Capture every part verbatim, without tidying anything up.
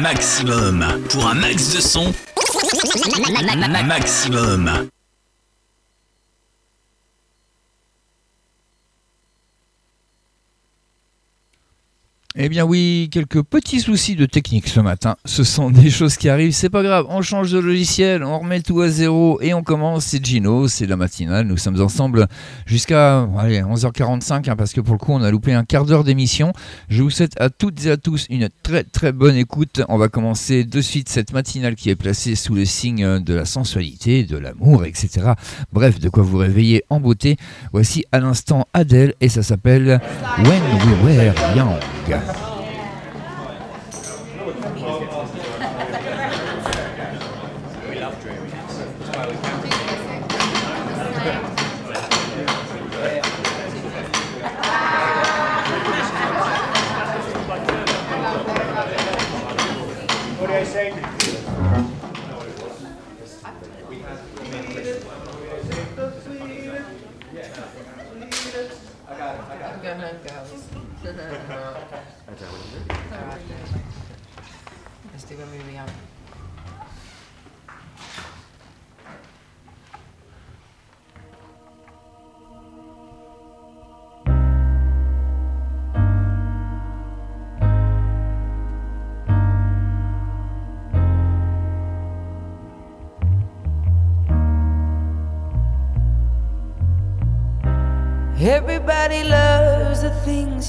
Maximum. Pour un max de son. Maximum. Eh bien oui, quelques petits soucis de technique ce matin. Ce sont des choses qui arrivent, c'est pas grave. On change de logiciel, on remet tout à zéro et on commence. C'est Gino, c'est la matinale. Nous sommes ensemble jusqu'à allez, onze heures quarante-cinq hein, parce que pour le coup, on a loupé un quart d'heure d'émission. Je vous souhaite à toutes et à tous une très très bonne écoute. On va commencer de suite cette matinale qui est placée sous le signe de la sensualité, de l'amour, et cetera. Bref, de quoi vous réveiller en beauté. Voici à l'instant Adèle et ça s'appelle « When We Were Young ». Everybody loves the things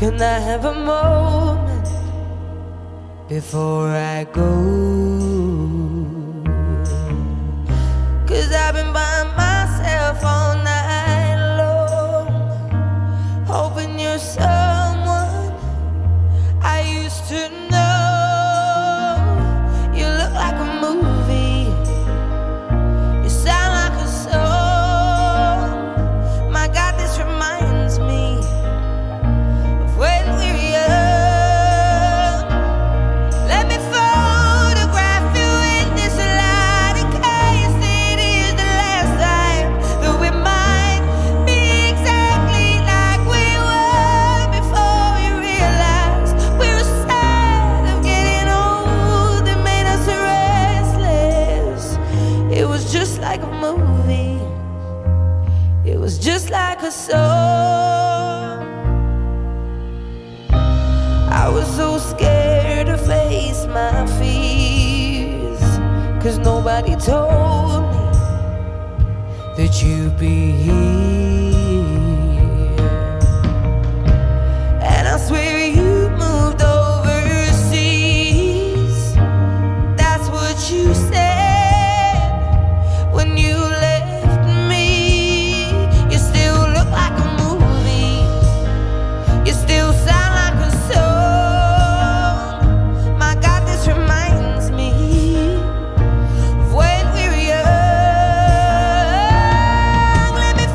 can I have a moment before I go? 'Cause I've been by myself all night long, hoping you're someone I used to know. You look like a movie, you sound like a song. My God, this reminds me like a song. I was so scared to face my fears, 'cause nobody told me that you'd be here. And I swear you moved overseas, that's what you said when you let me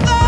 fall.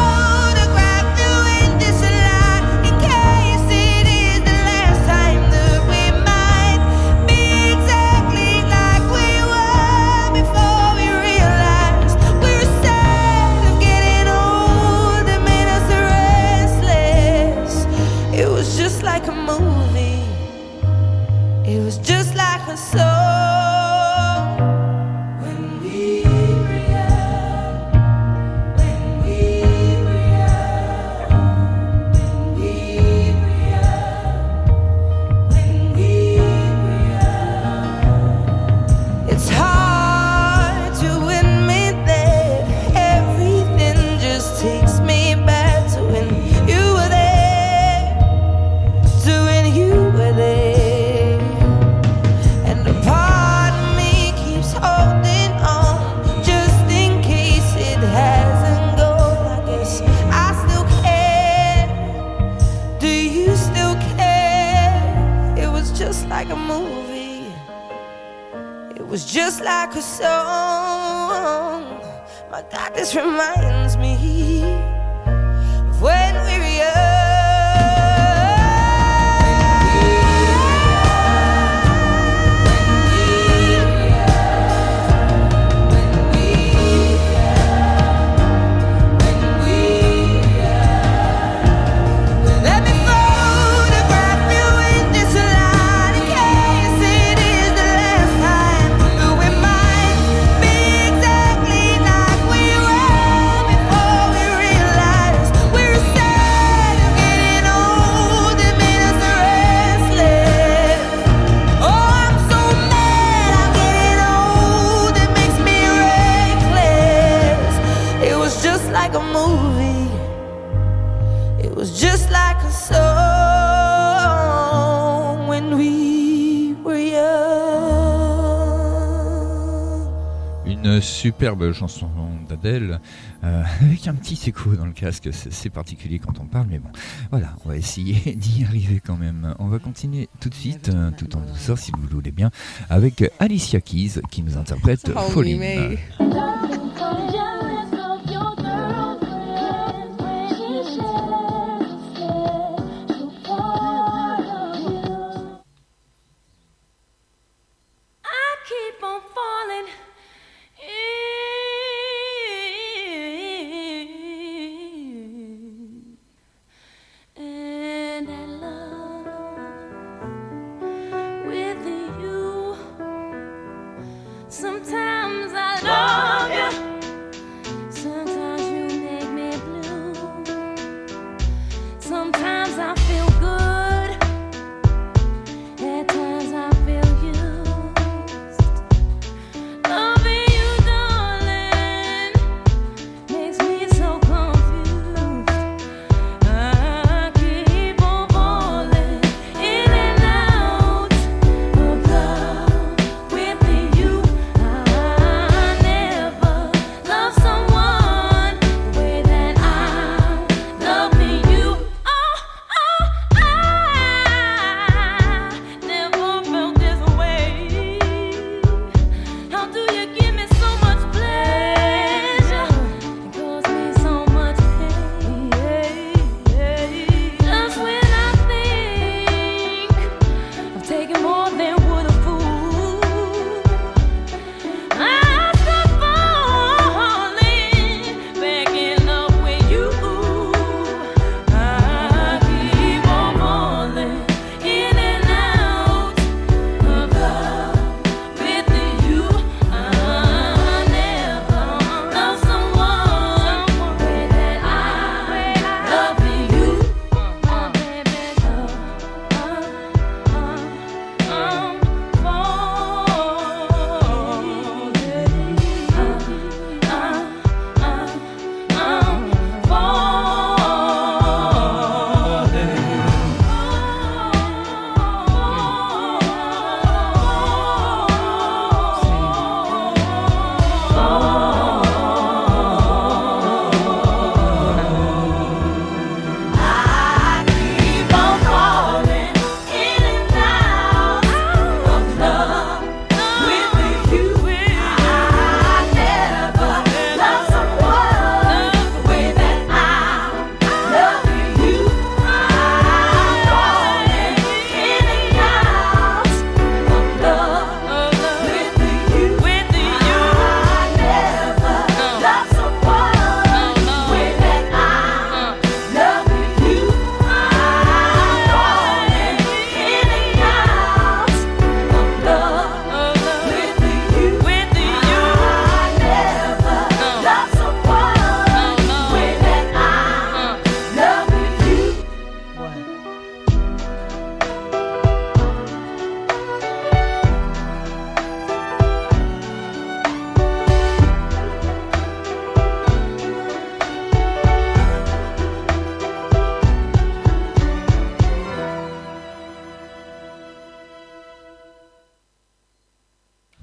was just like a song. My God, this reminds me of when we were young. Une superbe chanson d'Adèle euh, avec un petit écho dans le casque, c'est, c'est particulier quand on parle, mais bon, voilà, on va essayer d'y arriver quand même. On va continuer tout de suite, euh, tout en douceur si vous le voulez bien, avec Alicia Keys qui nous interprète oh, Falling. Sometimes I love you.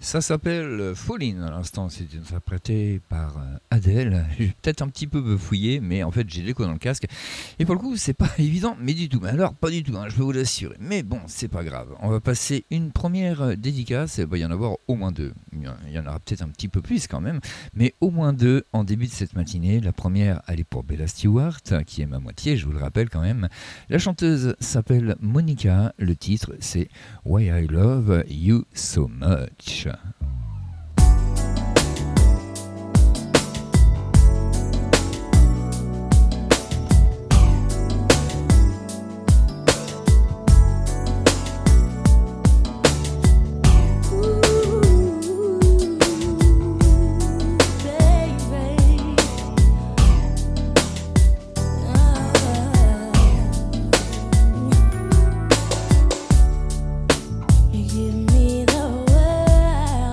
Ça s'appelle Falling à l'instant, c'est interprété par Adèle. J'ai peut-être un petit peu bafouillé, mais en fait j'ai l'écho dans le casque. Et pour le coup, c'est pas évident, mais du tout. Mais alors, pas du tout, hein, je peux vous l'assurer. Mais bon, c'est pas grave. On va passer une première dédicace. Il va y en avoir au moins deux. Il y en aura peut-être un petit peu plus quand même, mais au moins deux en début de cette matinée. La première, elle est pour Bella Stewart, qui est ma moitié, je vous le rappelle quand même. La chanteuse s'appelle Monica. Le titre, c'est Why I Love You So Much. You give me the world.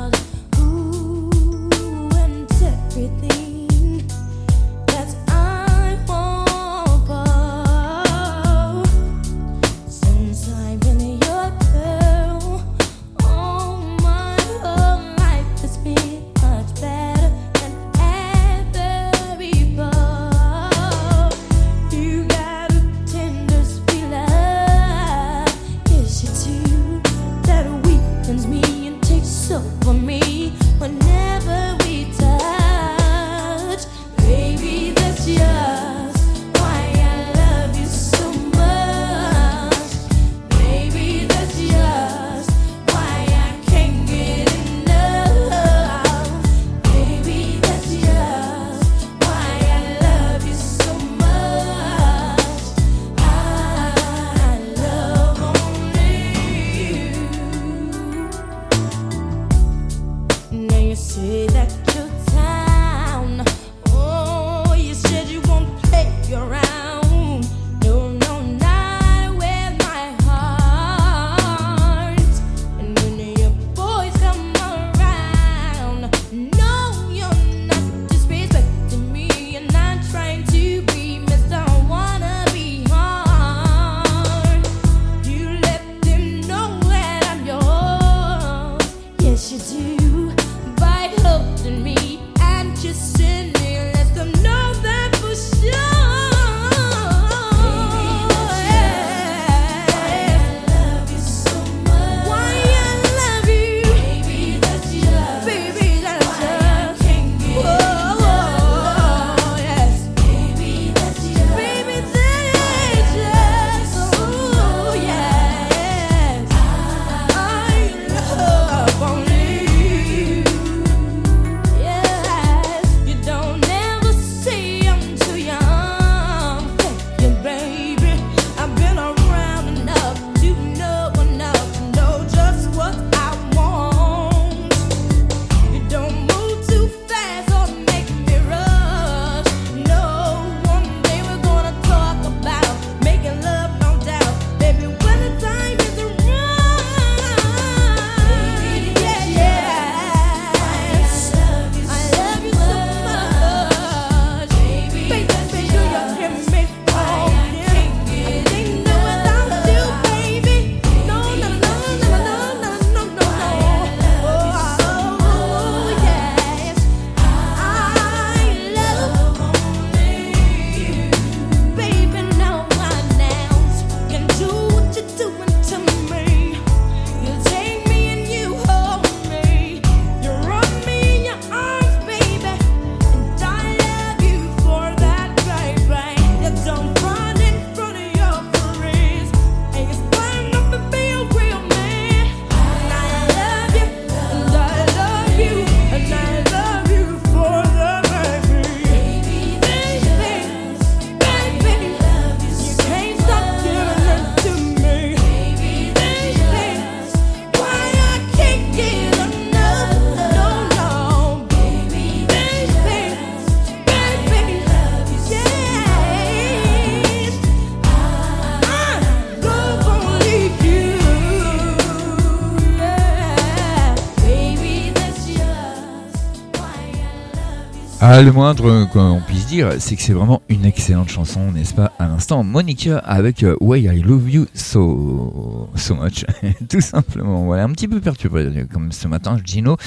Ah, le moindre qu'on puisse dire, c'est que c'est vraiment une excellente chanson, n'est-ce pas? À l'instant, Monica avec Why I Love You So, so Much, tout simplement. Voilà, un petit peu perturbé, comme ce matin, Gino,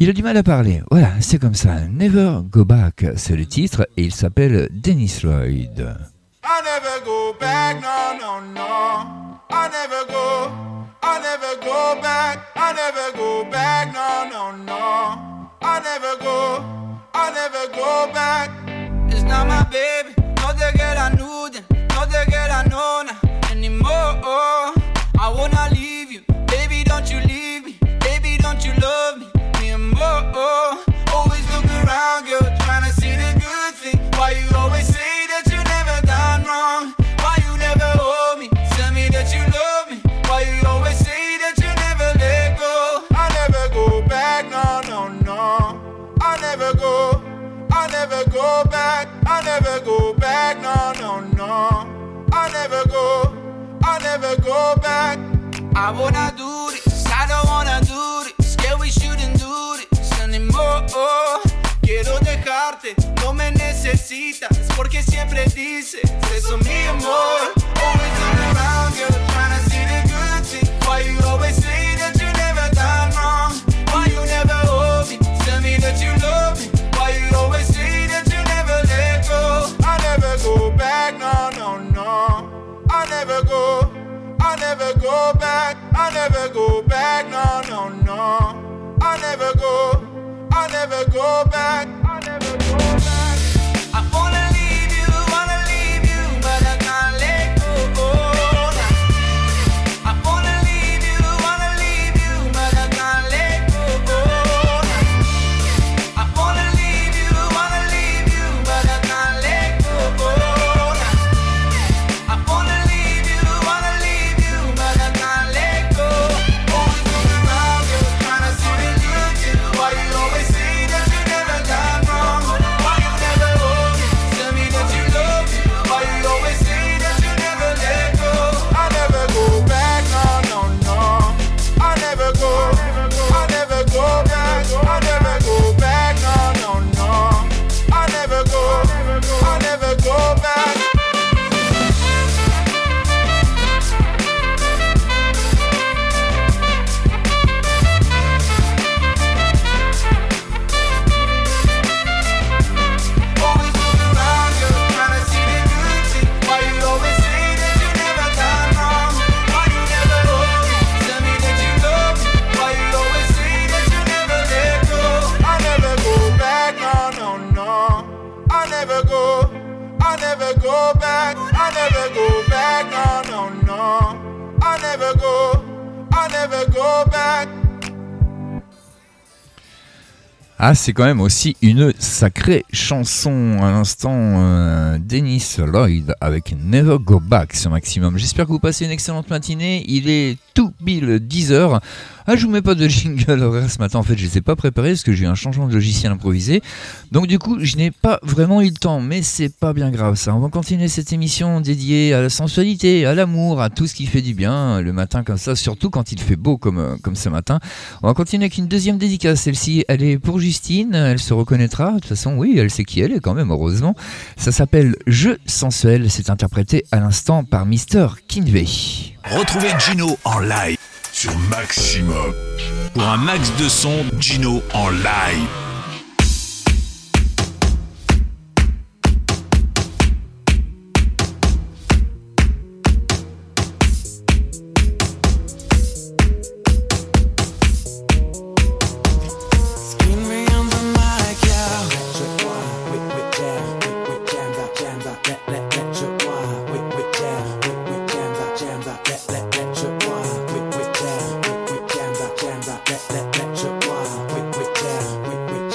il a du mal à parler. Voilà, c'est comme ça. Never Go Back, c'est le titre, et il s'appelle Dennis Lloyd. I never go back, no, no, no. I never go, I never go back, I never go back, no, no, no. I never go. I never go back. It's not my baby, not the girl I knew then, not the girl I know now anymore. I wanna leave you, baby, don't you leave me, baby, don't you love me, me and more. Always look around, girl, trying to see the good thing. Why you always say that you never done wrong? Why you never hold me, tell me that you love me? Why you always say that you never let go? I never go back, no, no, no. I never go, I never go back, I never go back, no, no, no. I never go, I never go back. I wanna do this, I don't wanna do this, yeah, we shouldn't do this anymore. Quiero dejarte, no me necesitas, porque siempre dices, eso mi amor. Always look around, girl, trying to see the good thing. Why you always say that you never done wrong? Why you never hold me? Tell me that you love me. Why you always say that you never let go? I never go back, no, no, no. I never go, I never go back, I never go back, no, no, no. I never go, I never go back, I never go back. I wanna leave you, wanna leave you, but I can't let go. Ah, c'est quand même aussi une sacrée chanson. À l'instant, euh, Dennis Lloyd avec Never Go Back, ce maximum. J'espère que vous passez une excellente matinée. Il est tout pile dix heures. Ah, je vous mets pas de jingle horaire ce matin. En fait, je les ai pas préparés parce que j'ai eu un changement de logiciel improvisé. Donc du coup, je n'ai pas vraiment eu le temps. Mais c'est pas bien grave ça. On va continuer cette émission dédiée à la sensualité, à l'amour, à tout ce qui fait du bien le matin comme ça. Surtout quand il fait beau comme, comme ce matin. On va continuer avec une deuxième dédicace. Celle-ci, elle est pour Justine, elle se reconnaîtra, de toute façon oui, elle sait qui elle est quand même, heureusement. Ça s'appelle Jeu sensuel, c'est interprété à l'instant par Mr Kinvey. Retrouvez Gino en live sur Maximum. Pour un max de son, Gino en live. Let, let your wine, whip, whip down, whip, whip down, whip, whip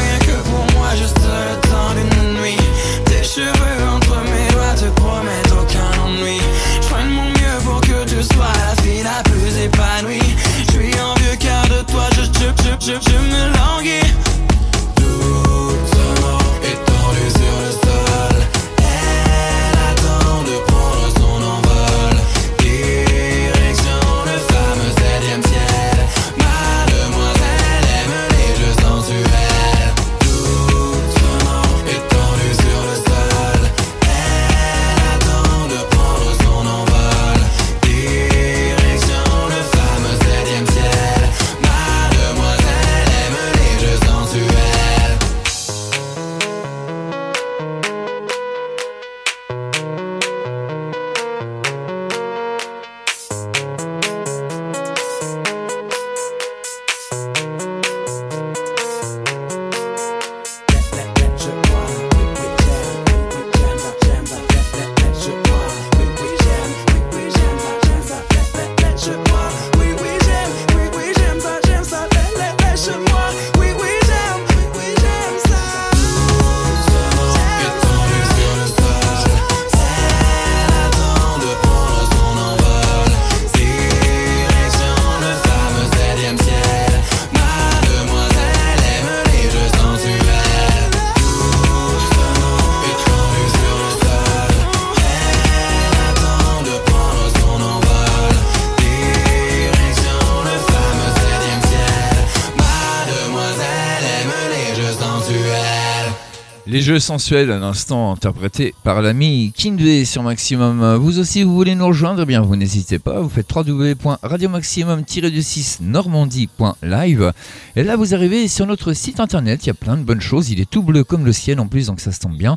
rien que pour moi, juste le temps d'une nuit. Tes cheveux entre mes doigts te promettent aucun ennui. Je ferai de mon mieux pour que tu sois la fille la plus épanouie. Je suis envieux car de toi je, je, je, je, je me languis. Les jeux sensuels à l'instant interprétés par l'ami Kinvey sur Maximum. Vous aussi, vous voulez nous rejoindre? Eh bien, vous n'hésitez pas. Vous faites www point radio maximum tiret du six normandie point live. Et là, vous arrivez sur notre site internet. Il y a plein de bonnes choses. Il est tout bleu comme le ciel en plus, donc ça se tombe bien.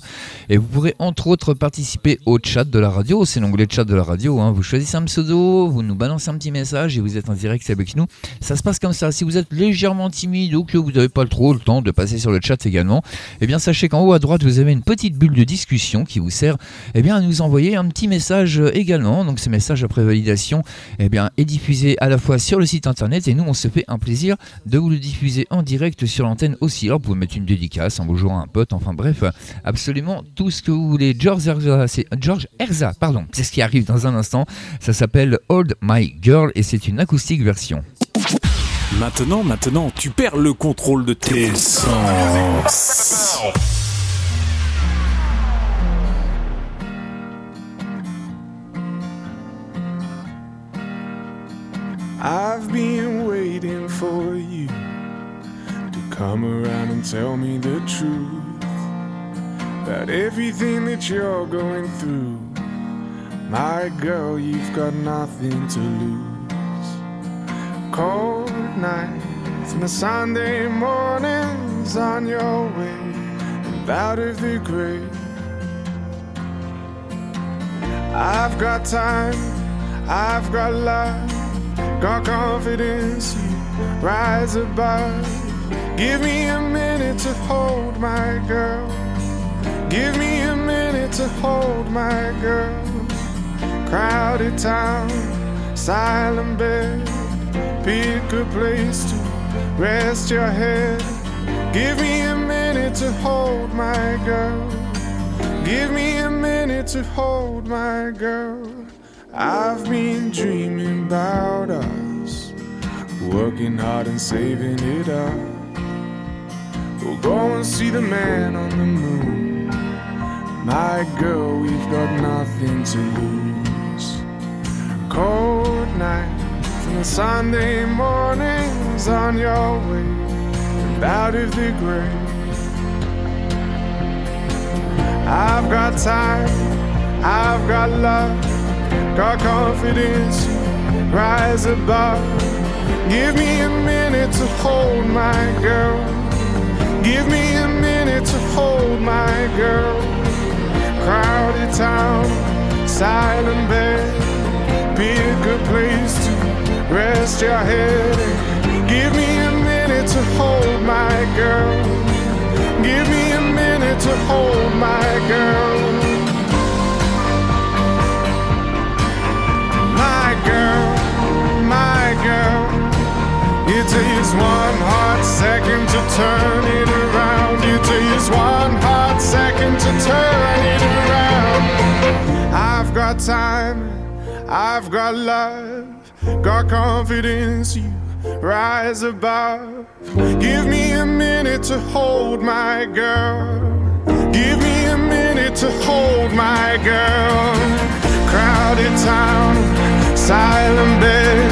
Et vous pourrez entre autres participer au chat de la radio. C'est l'onglet chat de la radio, hein. Vous choisissez un pseudo, vous nous balancez un petit message et vous êtes en direct avec nous. Ça se passe comme ça. Si vous êtes légèrement timide ou que vous n'avez pas trop le temps de passer sur le chat également, eh bien, sachez qu'en haut à droite vous avez une petite bulle de discussion qui vous sert eh bien, à nous envoyer un petit message également. Donc ce message après validation eh bien, est diffusé à la fois sur le site internet et nous on se fait un plaisir de vous le diffuser en direct sur l'antenne aussi. Alors vous pouvez mettre une dédicace, un bonjour à un pote, enfin bref, absolument tout ce que vous voulez. George Ezra, c'est George Ezra, pardon, c'est ce qui arrive dans un instant. Ça s'appelle Hold My Girl et c'est une acoustique version. Maintenant, maintenant, tu perds le contrôle de tes sens. I've been waiting for you to come around and tell me the truth about everything that you're going through. My girl, you've got nothing to lose. Cold nights and the Sunday mornings on your way and out of the grave. I've got time, I've got love, got confidence, you rise above. Give me a minute to hold my girl. Give me a minute to hold my girl. Crowded town, silent bed, pick a place to rest your head. Give me a minute to hold my girl. Give me a minute to hold my girl. I've been dreaming about us, working hard and saving it up. We'll go and see the man on the moon. My girl, we've got nothing to lose. Cold night and the Sunday mornings on your way and out of the grave. I've got time, I've got love, got confidence, rise above. Give me a minute to hold my girl. Give me a minute to hold my girl. Crowded town, silent bed, be a good place to rest your head. Give me a minute to hold my girl. Give me a minute to hold my girl. My girl, my girl. It takes one hot second to turn it around. got time, I've got love, got confidence, you rise above. Give me a minute to hold my girl. Give me a minute to hold my girl. Crowded town, silent bed,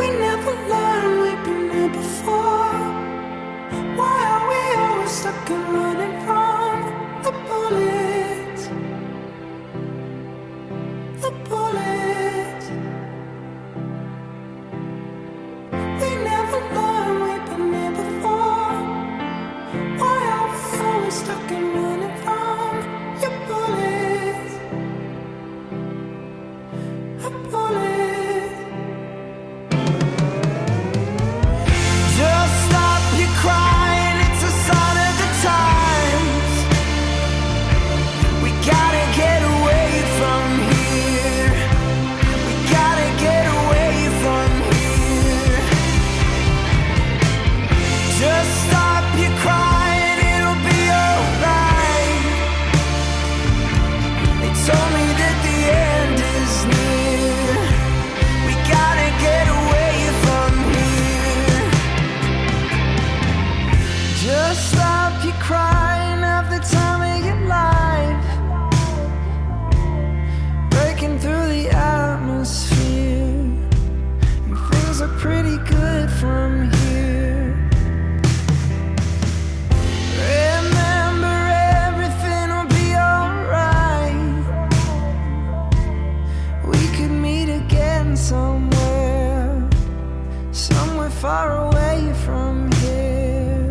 We never learned, we've been here before. Why are we always stuck and running from the bullets? The bullets. We never learned, we've been here before. Why are we always stuck and running from your bullets? The bullets. Far away from here.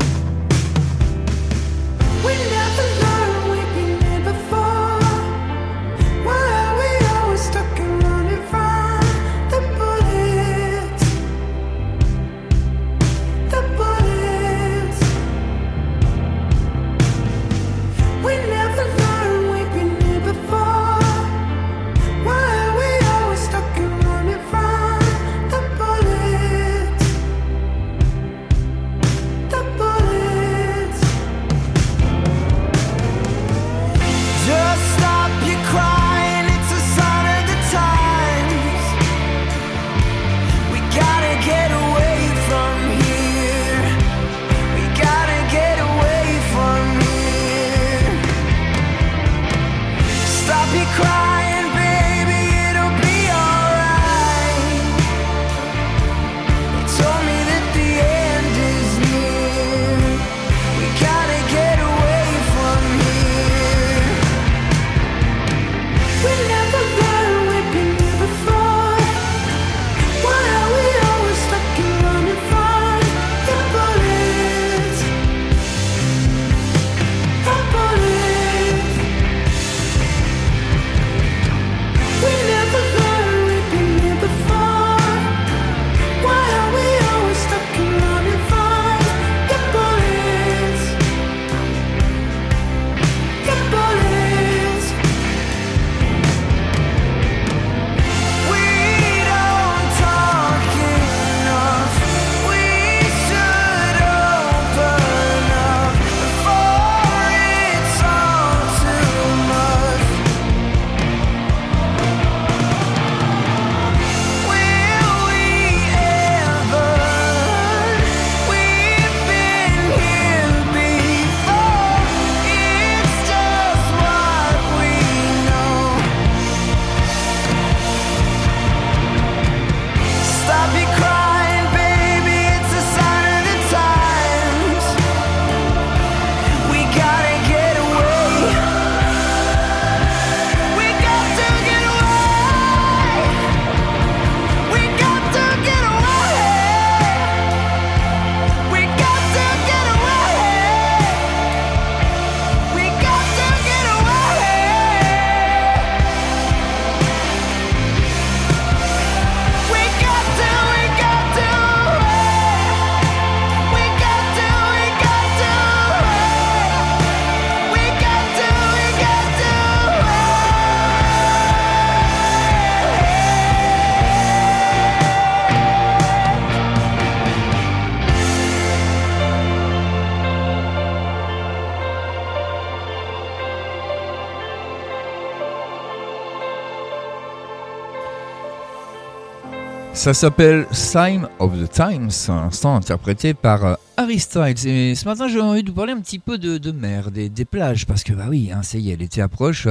Ça s'appelle Sign of the Times, à l'instant interprété par Harry Styles. Et ce matin, j'ai envie de vous parler un petit peu de, de mer, des, des plages, parce que bah oui, hein, ça y est, l'été approche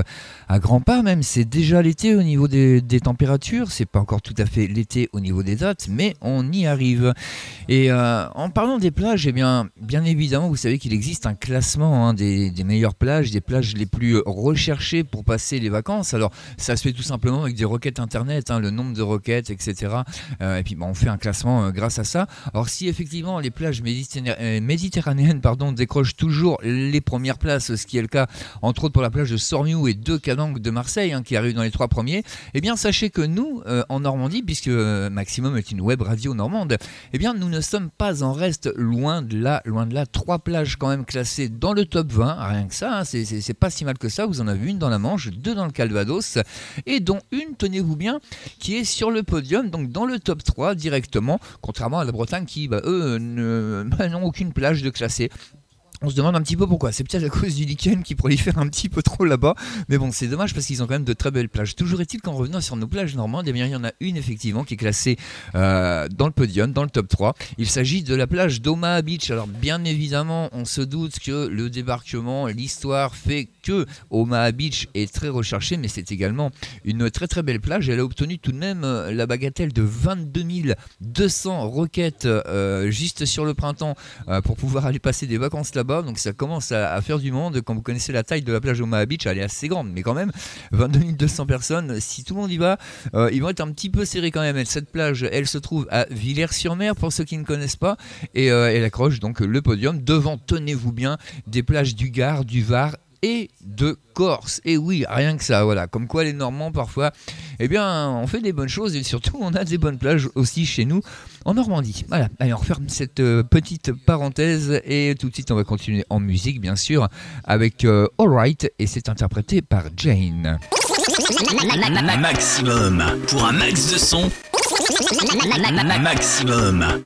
à grands pas même. C'est déjà l'été au niveau des, des températures, c'est pas encore tout à fait l'été au niveau des dates, mais on y arrive. Et euh, en parlant des plages, eh bien, bien évidemment, vous savez qu'il existe un classement hein, des, des meilleures plages, des plages les plus recherchées pour passer les vacances. Alors, ça se fait tout simplement avec des requêtes internet, hein, le nombre de requêtes, et cetera. Euh, et puis, bah, on fait un classement euh, grâce à ça. Alors, si effectivement les plages méditerranéennes méditerranéenne pardon, décroche toujours les premières places, ce qui est le cas entre autres pour la plage de Sormiou et de Calanques de Marseille hein, qui arrivent dans les trois premiers, eh bien sachez que nous euh, en Normandie, puisque Maximum est une web radio normande, eh bien nous ne sommes pas en reste, loin de là, loin de là. Trois plages quand même classées dans le top vingt, rien que ça, hein, c'est, c'est, c'est pas si mal que ça. Vous en avez une dans la Manche, deux dans le Calvados et dont une, tenez-vous bien, qui est sur le podium, donc dans le top trois directement, contrairement à la Bretagne qui, bah, eux, ne... n'ont aucune plage de classée. On se demande un petit peu pourquoi, c'est peut-être à cause du lichen qui prolifère un petit peu trop là-bas, mais bon, c'est dommage parce qu'ils ont quand même de très belles plages. Toujours est-il qu'en revenant sur nos plages normandes, eh bien, il y en a une effectivement qui est classée euh, dans le podium, dans le top trois. Il s'agit de la plage d'Omaha Beach. Alors bien évidemment, on se doute que le débarquement, l'histoire fait que Omaha Beach est très recherché, mais c'est également une très très belle plage. Elle a obtenu tout de même la bagatelle de vingt-deux mille deux cents requêtes euh, juste sur le printemps euh, pour pouvoir aller passer des vacances là-bas. Donc ça commence à faire du monde. Quand vous connaissez la taille de la plage d'Omaha Beach, elle est assez grande, mais quand même vingt-deux mille deux cents personnes, si tout le monde y va, euh, ils vont être un petit peu serrés quand même. Cette plage, elle se trouve à Villers-sur-Mer pour ceux qui ne connaissent pas, et euh, elle accroche donc le podium devant, tenez-vous bien, des plages du Gard, du Var et de Corse. Et oui, rien que ça, voilà, comme quoi les Normands parfois, eh bien on fait des bonnes choses et surtout on a des bonnes plages aussi chez nous en Normandie. Voilà, allez, on referme cette petite parenthèse et tout de suite on va continuer en musique bien sûr avec euh, All Right, et c'est interprété par Jane. Maximum, pour un max de son. Maximum.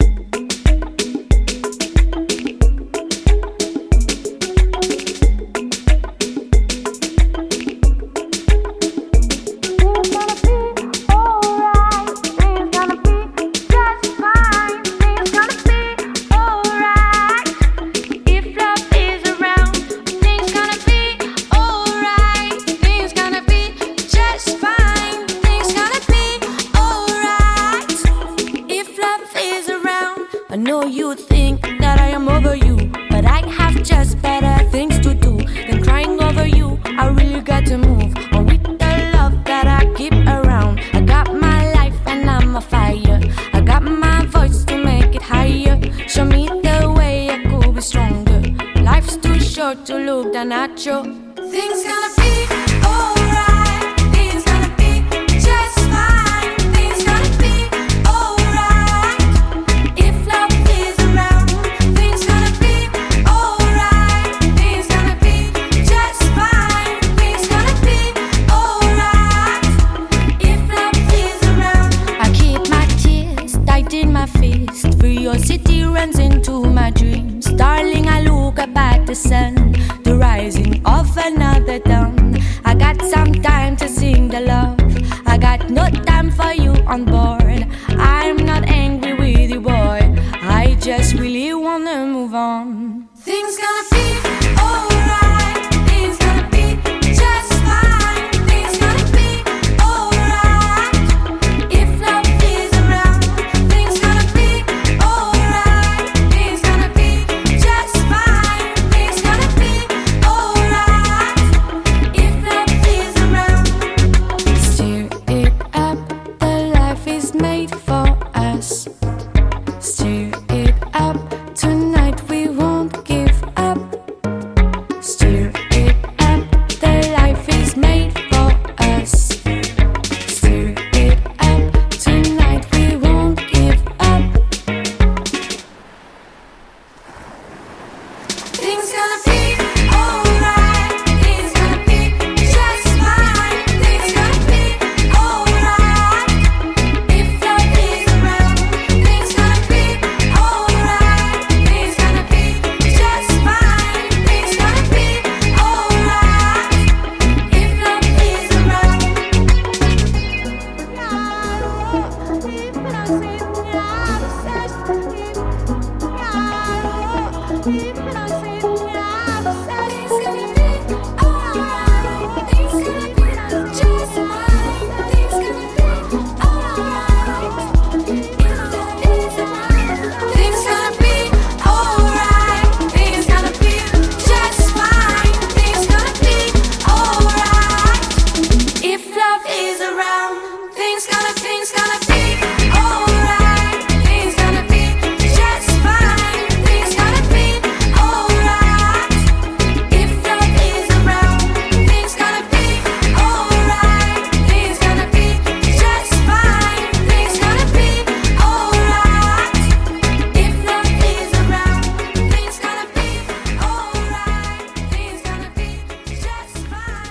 Steer it up, tonight we will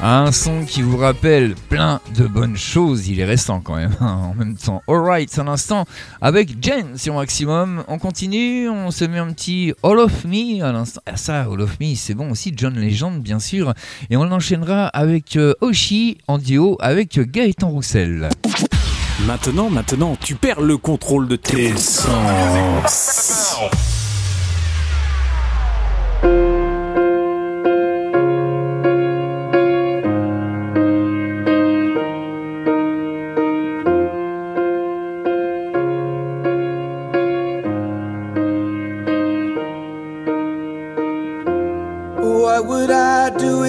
Un son qui vous rappelle plein de bonnes choses, il est restant quand même, hein, en même temps. Alright, c'est un instant avec Jane sur Maximum. On continue, on se met un petit All of Me à l'instant. Ah, ça, All of Me, c'est bon aussi. John Legend, bien sûr. Et on enchaînera avec euh, Hoshi en duo avec Gaëtan Roussel. Maintenant, maintenant, tu perds le contrôle de tes sens.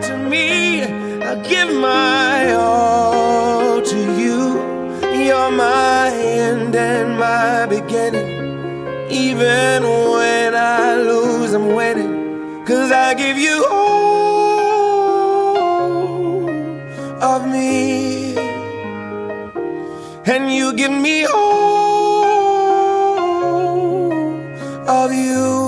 to me, I'll give my all to you. You're my end and my beginning. Even when I lose, I'm winning. 'Cause I give you all of me, and you give me all of you.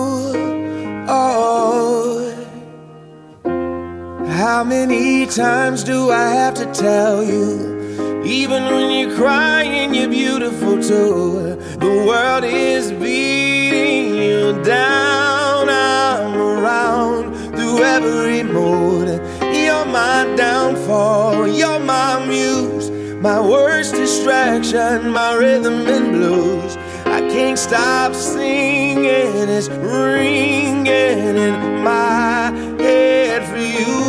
How many times do I have to tell you? Even when you're crying, you're beautiful too. The world is beating you down. I'm around through every mood. You're my downfall, you're my muse, my worst distraction, my rhythm and blues. I can't stop singing, it's ringing in my head for you.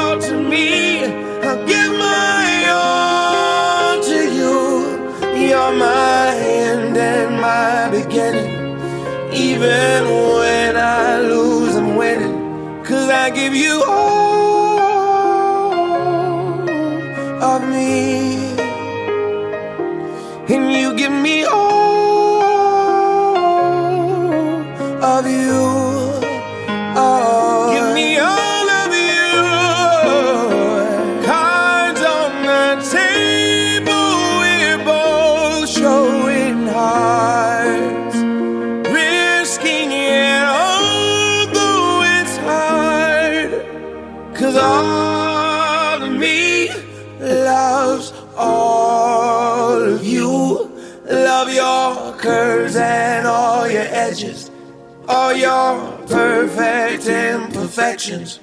all to me, I'll give my all to you. You're my end and my beginning. Even when I lose, I'm winning. 'Cause I give you all of me, and you give me all of you. Oh, give me all of you. Cards on the table, we're both showing hearts, risking it although it's hard. 'Cause all of me loves all of you. Love your curves and all your edges, all your perfect imperfections.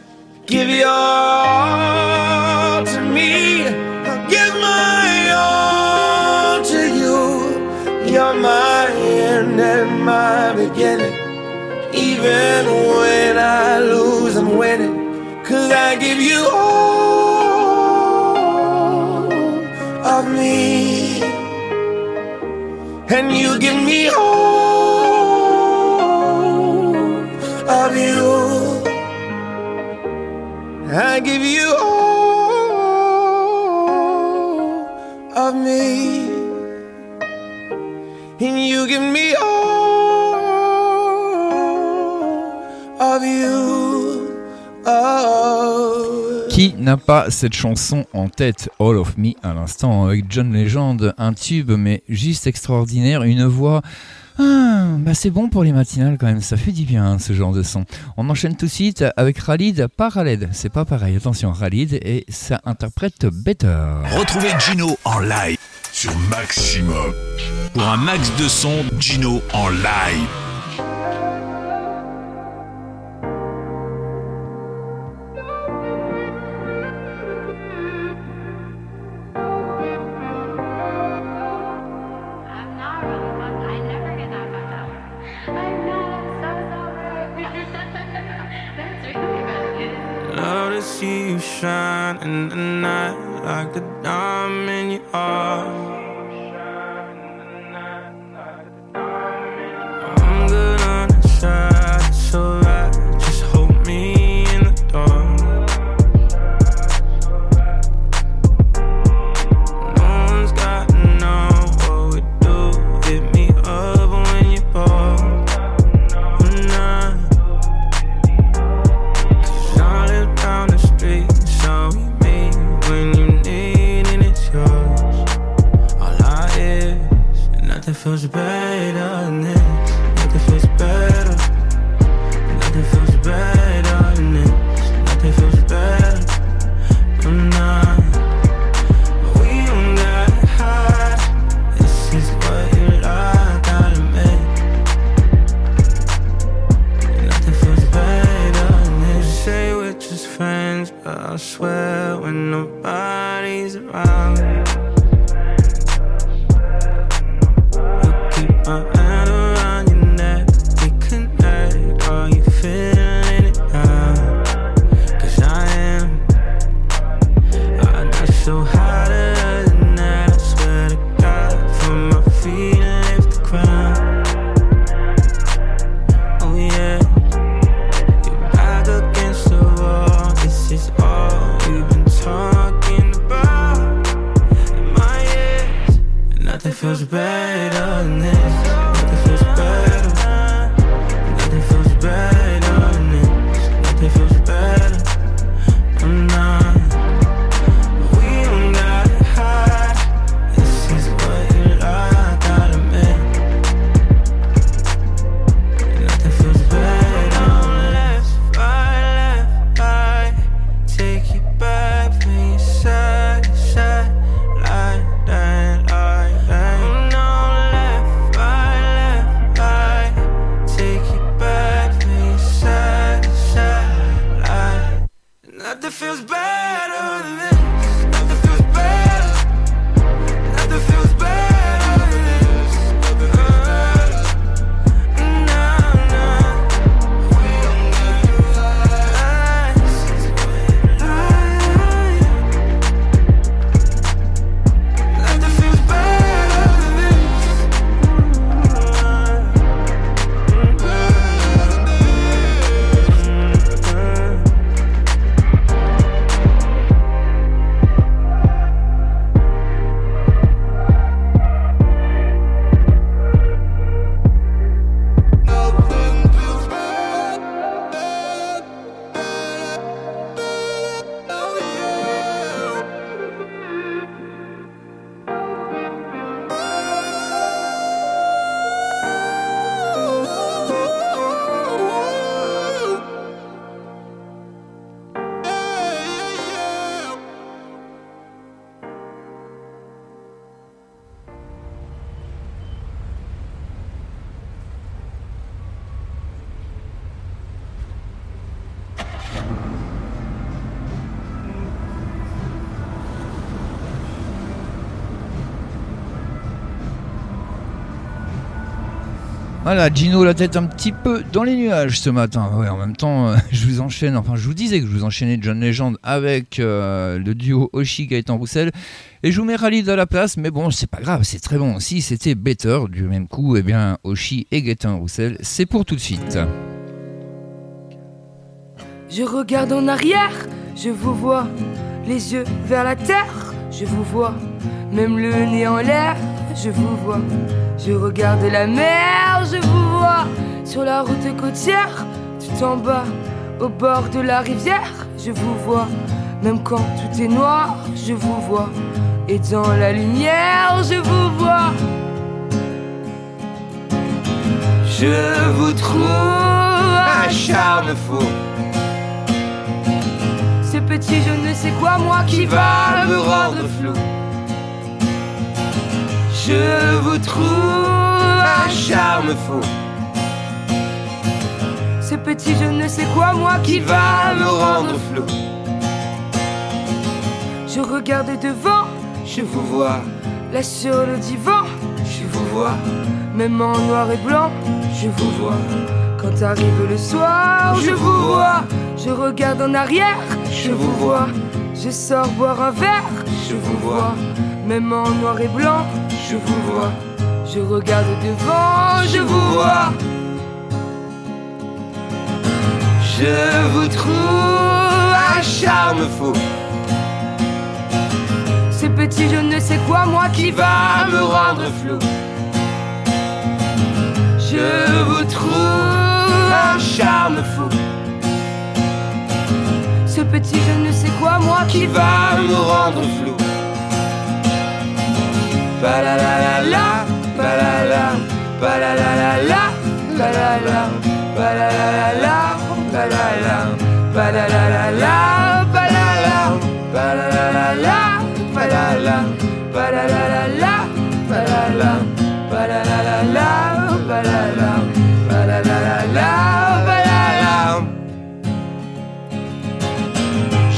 Give your all to me, I'll give my all to you. You're my end and my beginning. Even when I lose, I'm winning. 'Cause I give you all of me, and you give me all of you. I give you all of me, and you give me all of you. Oh. Qui n'a pas cette chanson en tête? All of Me à l'instant avec John Legend, un tube mais juste extraordinaire, une voix... Ah, bah c'est bon pour les matinales quand même, ça fait du bien hein, ce genre de son. On enchaîne tout de suite avec Khalid, pas Khaled, c'est pas pareil, attention, Khalid et ça interprète Better. Retrouvez Gino en live sur Maximum. Pour un max de son, Gino en live. Shine in the night like the diamond you are. I'm good on the side, it's alright. Just hold me in the dark. No one's got to know what we do. Hit me up when you're bored. When I, cause I live down the street. All we mean when you need and it's yours. All I is, and nothing feels better than this. Nothing feels better. Nothing feels better than this. Nothing feels better than I. We don't gotta hide. This is what you like, gotta make. Nothing feels better than this. You say we're just friends, but I swear when nobody's around, you keep my hand around your neck. We connect, are you feeling it now? Cause I am. I'm not so hotter than that. I swear to God, from my feet I lift the ground. Oh yeah. You're back against the wall. This is all talking about in my ears, and nothing feels better than this. Nothing feels better. Nothing feels better than this. Nothing feels better than I. We don't gotta hide. This is what you like, gotta make. Nothing feels better. Down left, right, left, right. Take you back. Side, side, like that, like that. Oh no, left, right, left, right. Take it back, me side, side, like. And nothing feels better than this. Voilà, Gino la tête un petit peu dans les nuages ce matin. Ouais, en même temps, euh, je vous enchaîne, enfin je vous disais que je vous enchaînais John Legend avec euh, le duo Hoshi Gaëtan Roussel. Et je vous mets Khalid à la place, mais bon, c'est pas grave, c'est très bon aussi. C'était Better, du même coup, eh bien Hoshi et Gaëtan Roussel, c'est pour tout de suite. Je regarde en arrière, je vous vois, les yeux vers la terre, je vous vois, même le nez en l'air, je vous vois. Je regarde la mer, je vous vois, sur la route côtière, tout en bas, au bord de la rivière, je vous vois, Même quand tout est noir, je vous vois. Et dans la lumière, je vous vois. Je vous trouve un charme fou. Ce petit je ne sais quoi, moi qui, qui va me rendre flou. Je vous trouve un charme fou. Ce petit je ne sais quoi, moi qui, qui va me rendre flou. Je regarde devant, je vous vois. Là sur le divan, je vous vois. Même en noir et blanc, je vous vois. Quand arrive le soir, je, je vous vois. Je regarde en arrière, je, je vous vois. Je sors boire un verre, je vous vois. Même en noir et blanc, je vous vois. Je regarde devant, je, je vous vois. Je vous trouve un charme fou. Ce petit je ne sais quoi, moi qui, qui va me rendre flou. Je vous trouve un charme fou. Ce petit je ne sais quoi, moi qui, qui va me rendre flou. Pa la la la la, pa la la, pa la la la la, pa la la, pa la la la, pa la la, pa la la la la, pa la la, pa la la la, pa la la, pa la la la, pa la la, pa la la la.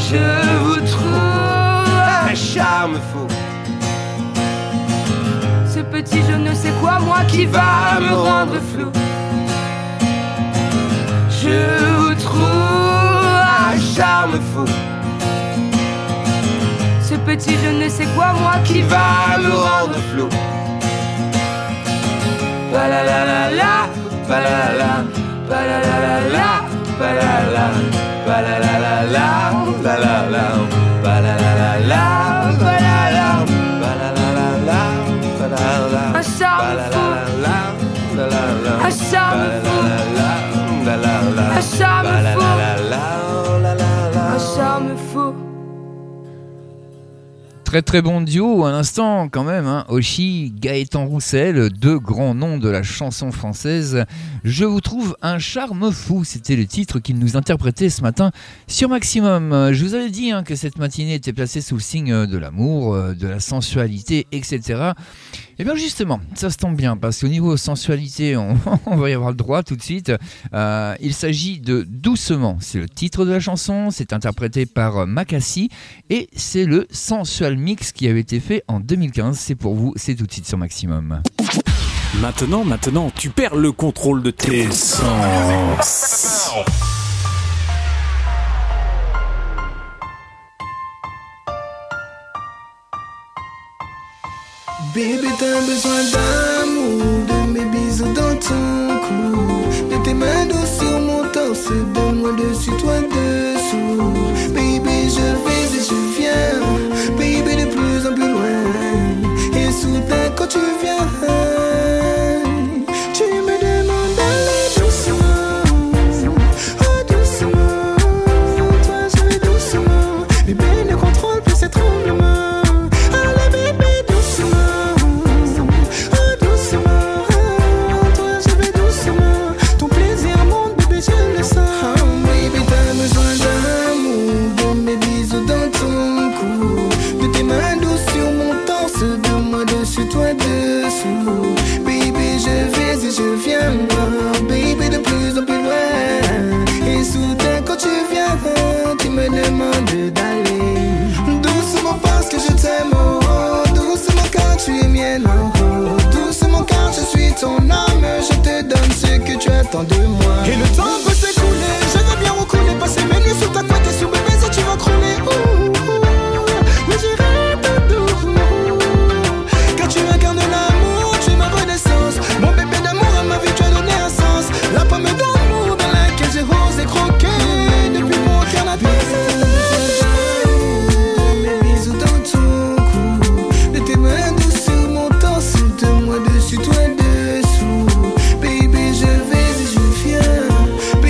Je vous trouve un charme fou. Ce petit je ne sais quoi, moi qui va me rendre flou. Je vous trouve un charme fou. Ce petit je ne sais quoi, moi qui va me rendre flou. Pa la la la la, pa la la, pa la la la la, pa la la, pa la la la la, pa la la, pa la la la la, pa la la, pa la la la la, pa la la, pa la la la, pa la la, pa la la la, un charme fou, un charme fou. Très très bon duo à l'instant quand même, hein. Hoshi, Gaëtan Roussel, deux grands noms de la chanson française. Je vous trouve un charme fou, c'était le titre qu'il nous interprétait ce matin sur Maximum. Je vous avais dit hein, que cette matinée était placée sous le signe de l'amour, de la sensualité, et cetera. Et bien justement, ça se tombe bien parce qu'au niveau sensualité, on, on va y avoir le droit tout de suite. Euh, il s'agit de Doucement, c'est le titre de la chanson, c'est interprété par Makassi et c'est le sensuel mix qui avait été fait en deux mille quinze. C'est pour vous, c'est tout de suite sur Maximum. Maintenant, maintenant, tu perds le contrôle de tes sens. Bébé, t'as besoin d'amour, de mes bisous dans ton cou, de tes mains douces sur mon torse, de moi dessus, toi dessous. Baby, je vais et je viens, baby, de plus en plus loin, et soudain quand tu viens, tu me demandes d'aller doucement, oh doucement, toi je vais doucement, bébé ne contrôle plus ces tremblements. Ton âme, je te donne ce que tu attends de moi. Et le temps peut s'écouler, je veux bien recouler, passer mes nuits sous ta couette et sous mes baisers tu vas crouler. Ouh, ouh, mais j'irai pas doux, car tu incarnes l'amour, tu es ma renaissance. Mon bébé d'amour à ma vie tu as donné un sens. La pomme d'amour dans laquelle j'ai rose et croqué depuis mon canapé. Mes bisous dans ton cou, de tes mains douces sur mon temps, c'est de moi dessus toi. Dessous, baby, je vais et je viens.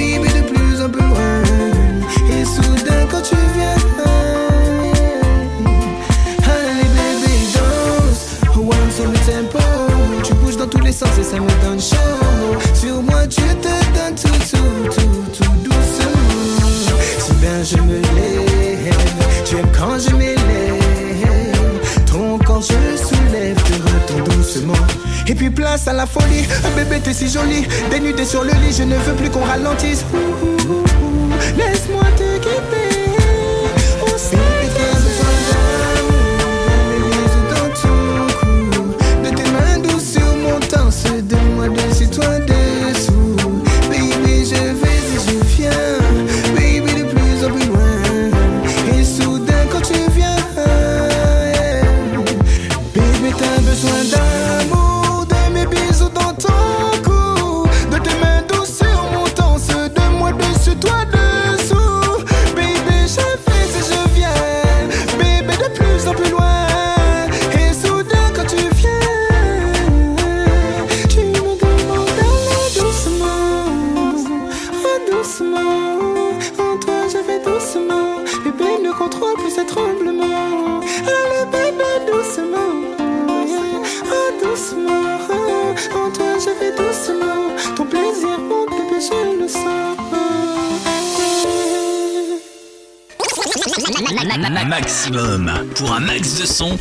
je me lève, tu aimes quand je m'élève, ton quand je soulève, te retourne doucement. Et puis place à la folie, bébé t'es si jolie, dénudée sur le lit, je ne veux plus qu'on ralentisse. Ouh, ouh, ouh, laisse-moi te guider, on sait que ce soir dans ton cou, de tes mains douces sur mon torse, de moi dessus, toi dessous. Baby je vais et je viens. Maximum pour un max de son.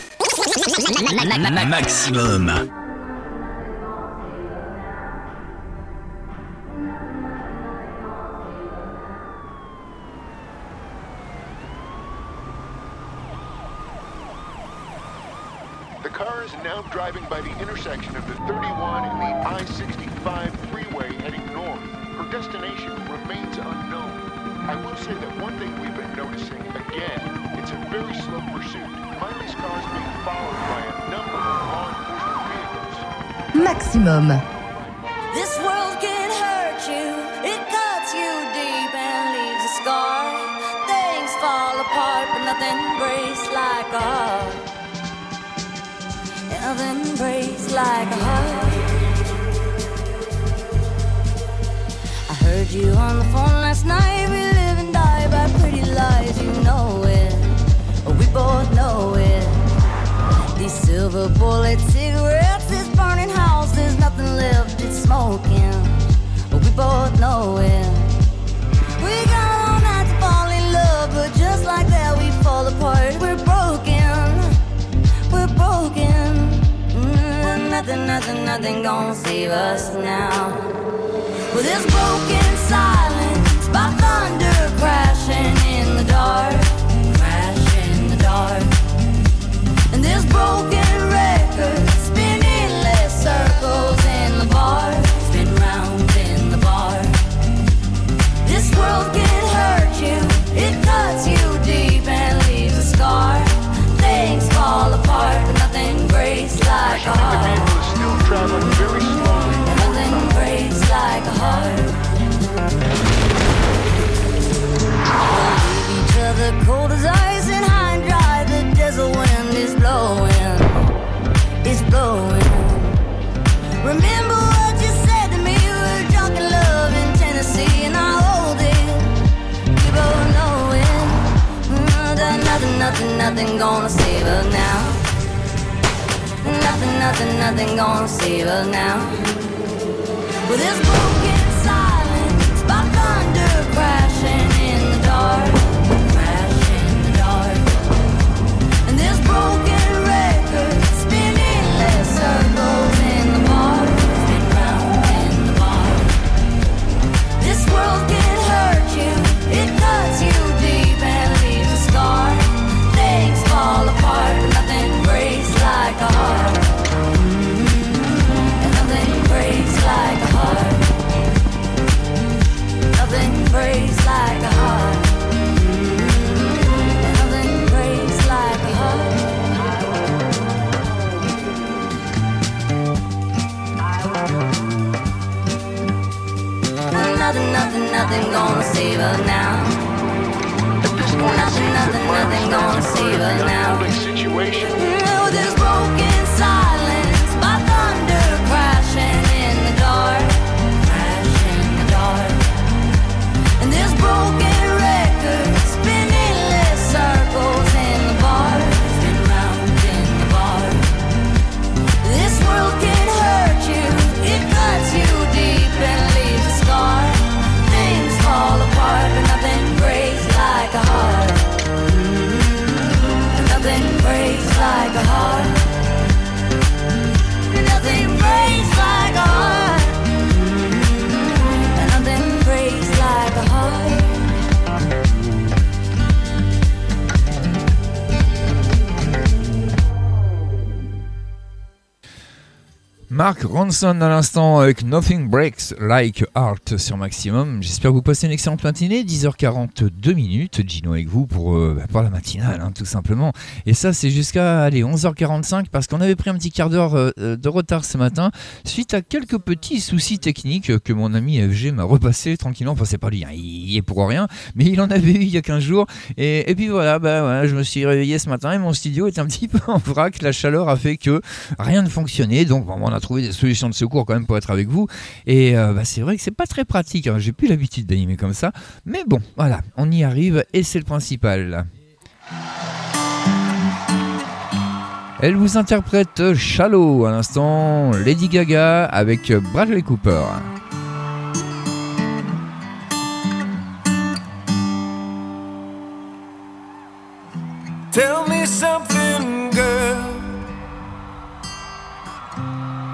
Maximum. The car is now driving by the intersection of the thirty-one and the I sixty-five freeway heading north. Her destination remains unknown. I will say that one thing we've been noticing again. It's a very slow pursuit. Miley's car is being followed by a number of law enforcement vehicles. Maximum. This world can hurt you. It cuts you deep and leaves a scar. Things fall apart, but nothing breaks like a heart. Nothing breaks like a heart. I heard you on the phone last night. We live and die by pretty lies, you know it. We both know it. These silver bullet cigarettes, this burning house, there's nothing left, it's smoking. But we both know it. We got all night to fall in love, but just like that we fall apart. We're broken, we're broken. Mm, nothing, nothing, nothing gonna save us now. Well, this broken silence by thunder crashing in the dark. And this broken record spinning less circles in the bar, spin round in the bar. This world can hurt you, it cuts you deep and leaves a scar. Things fall apart, but nothing breaks like a heart. The is still traveling very slowly. Nothing breaks like a heart. We'll leave each other cold as ice and high. The wind is blowing, it's blowing. Remember what you said to me, we were drunk in love in Tennessee, and I hold it, we both know it. Mm, nothing, nothing, nothing gonna save us now. Nothing, nothing, nothing gonna save us now. With this broken silence by thunder crashing in the dark. Broken record, spinning less circles in the bar, spin round in the bar. This world can hurt you, it cuts you deep and leaves a scar. Things fall apart, but nothing breaks like a heart. And nothing breaks like a heart. Nothing breaks like a heart. Nothing, nothing, nothing gonna save her now. Nothing, nothing, nothing gonna save her now. No, this broken silence by thunder crashing in the dark, crashing in the dark. And this broken record spinning less circles in the bar, spin round in the bar. This world can hurt you, it cuts you deep and leaves a scar. Fall apart, but nothing breaks like a Mark Ronson à l'instant avec Nothing Breaks Like Heart sur Maximum. J'espère que vous passez une excellente matinée. dix heures quarante-deux minutes, Gino avec vous pour, euh, bah, pour la matinale, hein, tout simplement. Et ça, c'est jusqu'à allez, onze heures quarante-cinq parce qu'on avait pris un petit quart d'heure euh, de retard ce matin suite à quelques petits soucis techniques que mon ami F G m'a repassé tranquillement. Enfin, c'est pas lui, hein, il y est pour rien, mais il en avait eu il y a quinze jours. Et, et puis voilà, bah, voilà, je me suis réveillé ce matin et mon studio était un petit peu en vrac. La chaleur a fait que rien ne fonctionnait. Donc, bon, on a à trouver des solutions de secours quand même pour être avec vous et euh, bah, c'est vrai que c'est pas très pratique, hein. J'ai plus l'habitude d'animer comme ça, mais bon voilà, on y arrive et c'est le principal. Elle vous interprète Shallow à l'instant, Lady Gaga avec Bradley Cooper. Tell me something, girl.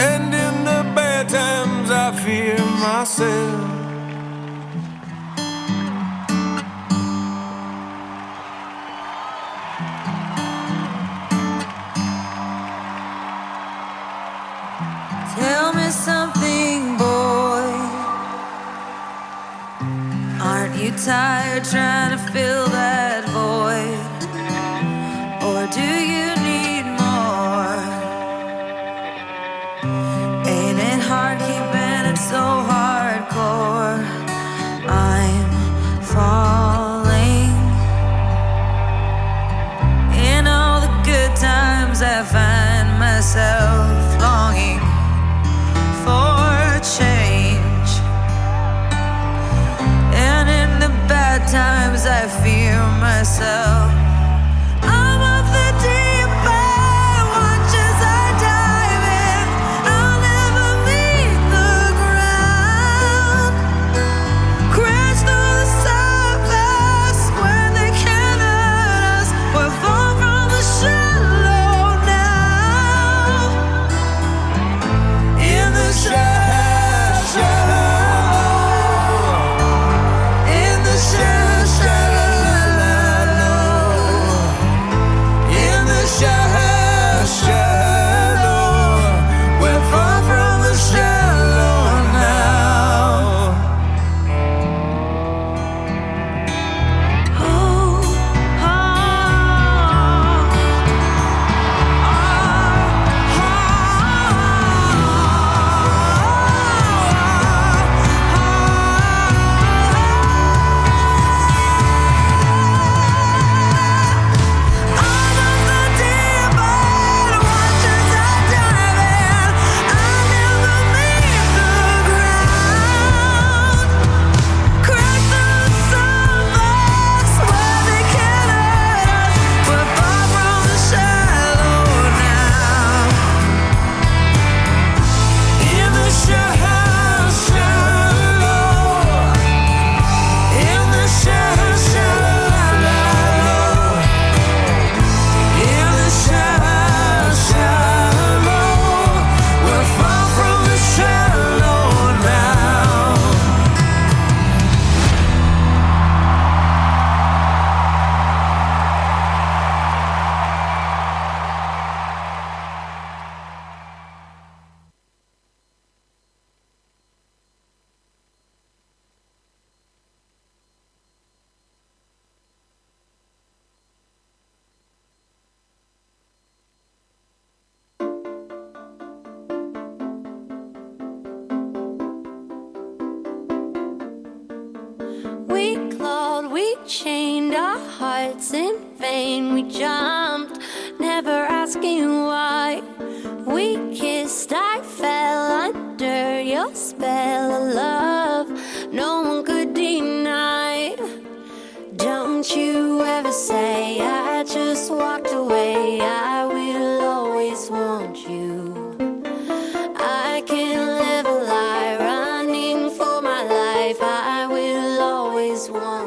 And in the bad times I fear myself. Tell me something, boy. Aren't you tired trying to fill that void? Or do you need more? Keeping it so hardcore, I'm falling. In all the good times I find myself longing for change, and in the bad times I fear myself. I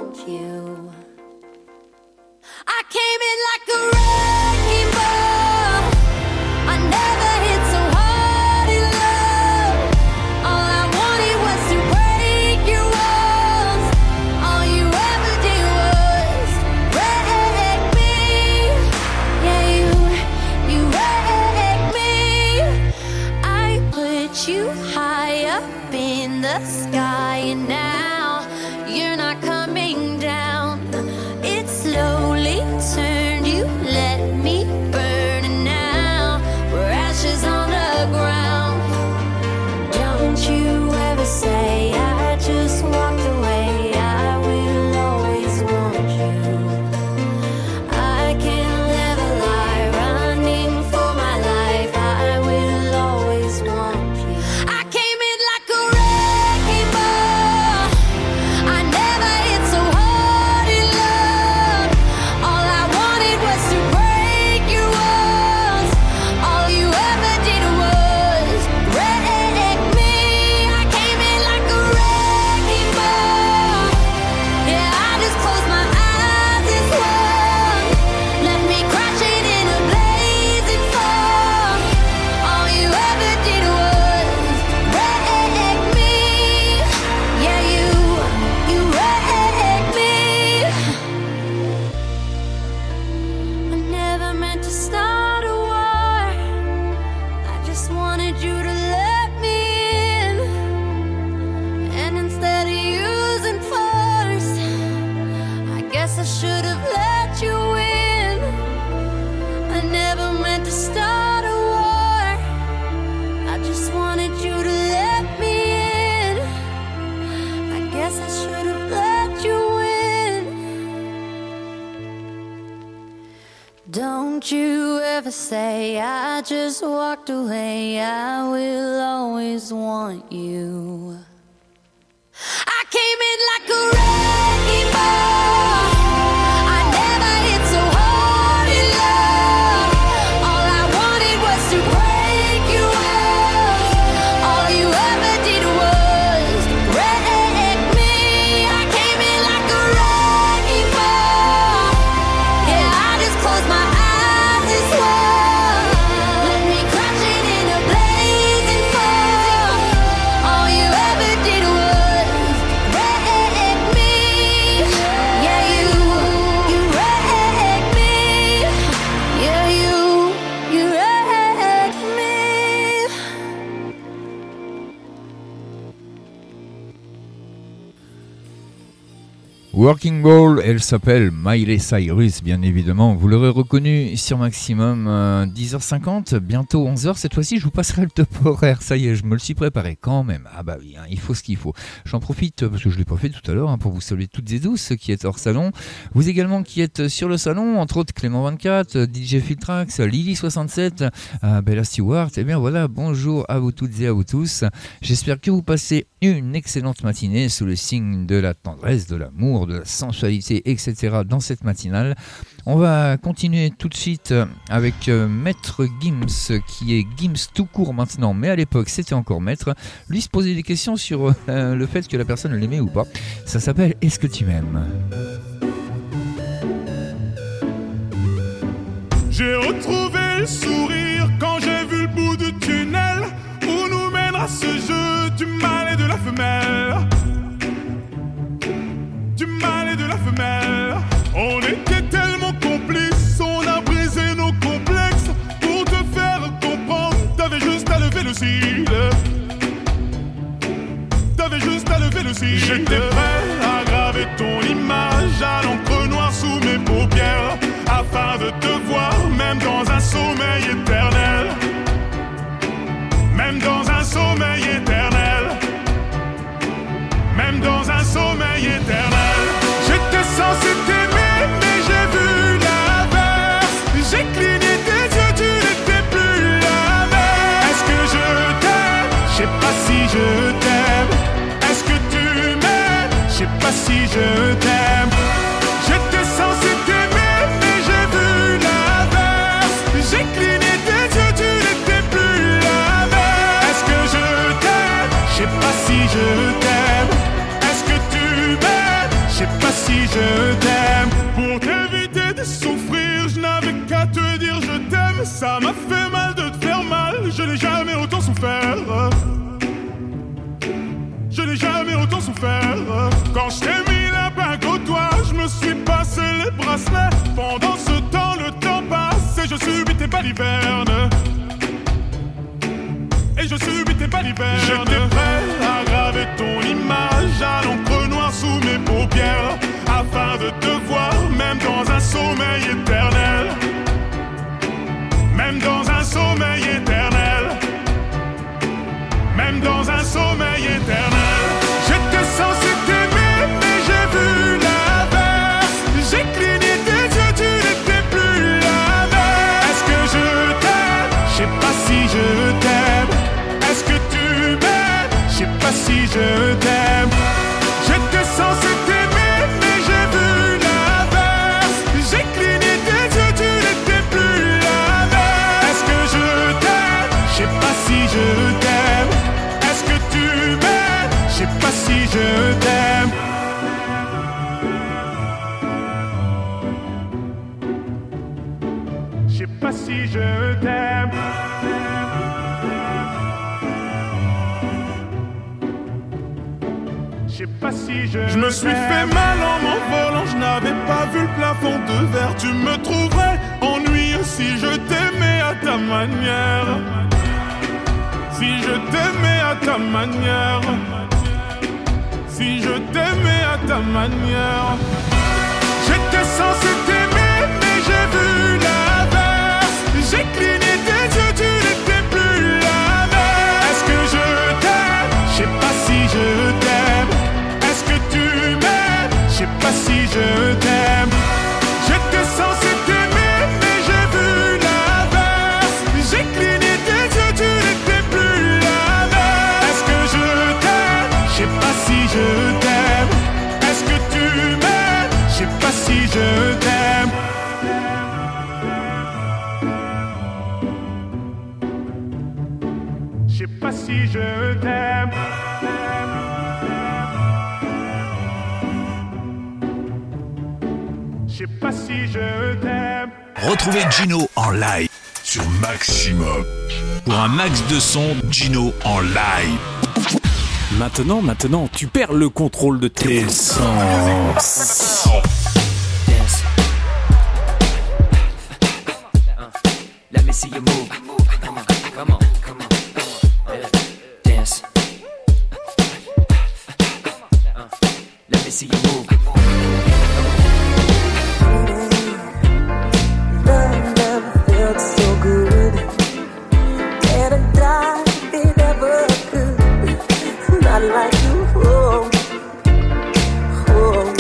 want you. I came in like a wrecking ball. I never hit so hard in love. All I wanted was to break your walls. All you ever did was wreck me. Yeah, you, you wrecked me. I put you high up in the sky and now say I just walked away, I will always want you. I came in like a wrecking ball. Working Ball, elle s'appelle Miley Cyrus, bien évidemment. Vous l'aurez reconnu sur Maximum, euh, dix heures cinquante, bientôt onze heures. Cette fois-ci, je vous passerai le top horaire. Ça y est, je me le suis préparé quand même. Ah bah oui, hein, il faut ce qu'il faut. J'en profite, parce que je l'ai pas fait tout à l'heure, hein, pour vous saluer toutes et tous, ceux qui êtes hors salon. Vous également qui êtes sur le salon, entre autres Clément vingt-quatre, D J Filtrax, Lily soixante-sept, euh, Bella Stewart. Eh bien voilà, bonjour à vous toutes et à vous tous. J'espère que vous passez une excellente matinée sous le signe de la tendresse, de l'amour, de la sensualité, et cetera dans cette matinale. On va continuer tout de suite avec euh, Maître Gims, qui est Gims tout court maintenant, mais à l'époque c'était encore Maître. Lui se posait des questions sur euh, le fait que la personne l'aimait ou pas. Ça s'appelle « Est-ce que tu m'aimes ?» J'ai retrouvé le sourire quand j'ai vu le bout du tunnel où nous mènera ce jeu du mâle et de la femelle. Du mâle et de la femelle. On était tellement complices, on a brisé nos complexes. Pour te faire comprendre, t'avais juste à lever le cil. T'avais juste à lever le cil. J'étais prêt à graver ton image à l'encre noire sous mes paupières, afin de te voir même dans un sommeil éternel. Même dans un sommeil éternel. Même dans un sommeil éternel. J'étais censé t'aimer, mais j'ai vu l'inverse. J'ai cligné tes yeux, tu n'étais plus la même. Est-ce que je t'aime? Je sais pas si je t'aime. Est-ce que tu m'aimes? Je sais pas si je t'aime. dit je t'aime. Pour t'éviter de souffrir, je n'avais qu'à te dire je t'aime. Ça m'a fait mal de te faire mal, je n'ai jamais autant souffert. Je n'ai jamais autant souffert. Quand je t'ai mis la bague au doigt, je me suis passé les bracelets. Pendant ce temps, le temps passe et je subis tes balivernes. Et je subis tes balivernes. J'étais prêt à graver ton image à l'encre noire sous mes paupières, afin de te voir même dans un sommeil éternel. Même dans un sommeil éternel. Même dans un sommeil éternel. J'étais censé t'aimer, mais j'ai vu l'inverse. J'ai cligné tes yeux, tu n'étais plus la même. Est-ce que je t'aime? Je sais pas si je t'aime. Est-ce que tu m'aimes? Je sais pas si je t'aime. J'étais censé t'aimer, mais j'ai vu l'inverse. J'ai cligné tes yeux, tu n'étais plus la même. Est-ce que je t'aime? Je sais pas si je t'aime. Je sais pas si je t'aime. Je sais pas si je t'aime. Je sais pas si je. Je me suis fait mal en m'envolant, je n'avais pas vu le plafond de verre. Tu me trouverais ennuyeux si je t'aimais à ta manière. Si je t'aimais à ta manière. Si je t'aimais à ta manière. J'étais censé t'aimer, mais j'ai vu l'inverse. J'ai cligné tes yeux, tu n'étais plus la même. Est-ce que je t'aime? Je sais pas si je t'aime. Est-ce que tu m'aimes? Je sais pas si je t'aime. J'étais censé t'aimer, mais j'ai vu l'inverse. J'ai cligné tes yeux, tu n'étais plus la même. Est-ce que je t'aime? Je sais pas si je t'aime. Est-ce que tu m'aimes? Je sais pas si je t'aime. Je sais pas si je t'aime. Je sais pas si je t'aime. Retrouvez Gino en live sur Maximum. Pour un max de son, Gino en live. Maintenant, maintenant, tu perds le contrôle de tes sens. Let me see you move. Come on, come on, come on. Dance. Let me see you move. Love never felt so good. Can't die, it never could. Not like you, oh, oh,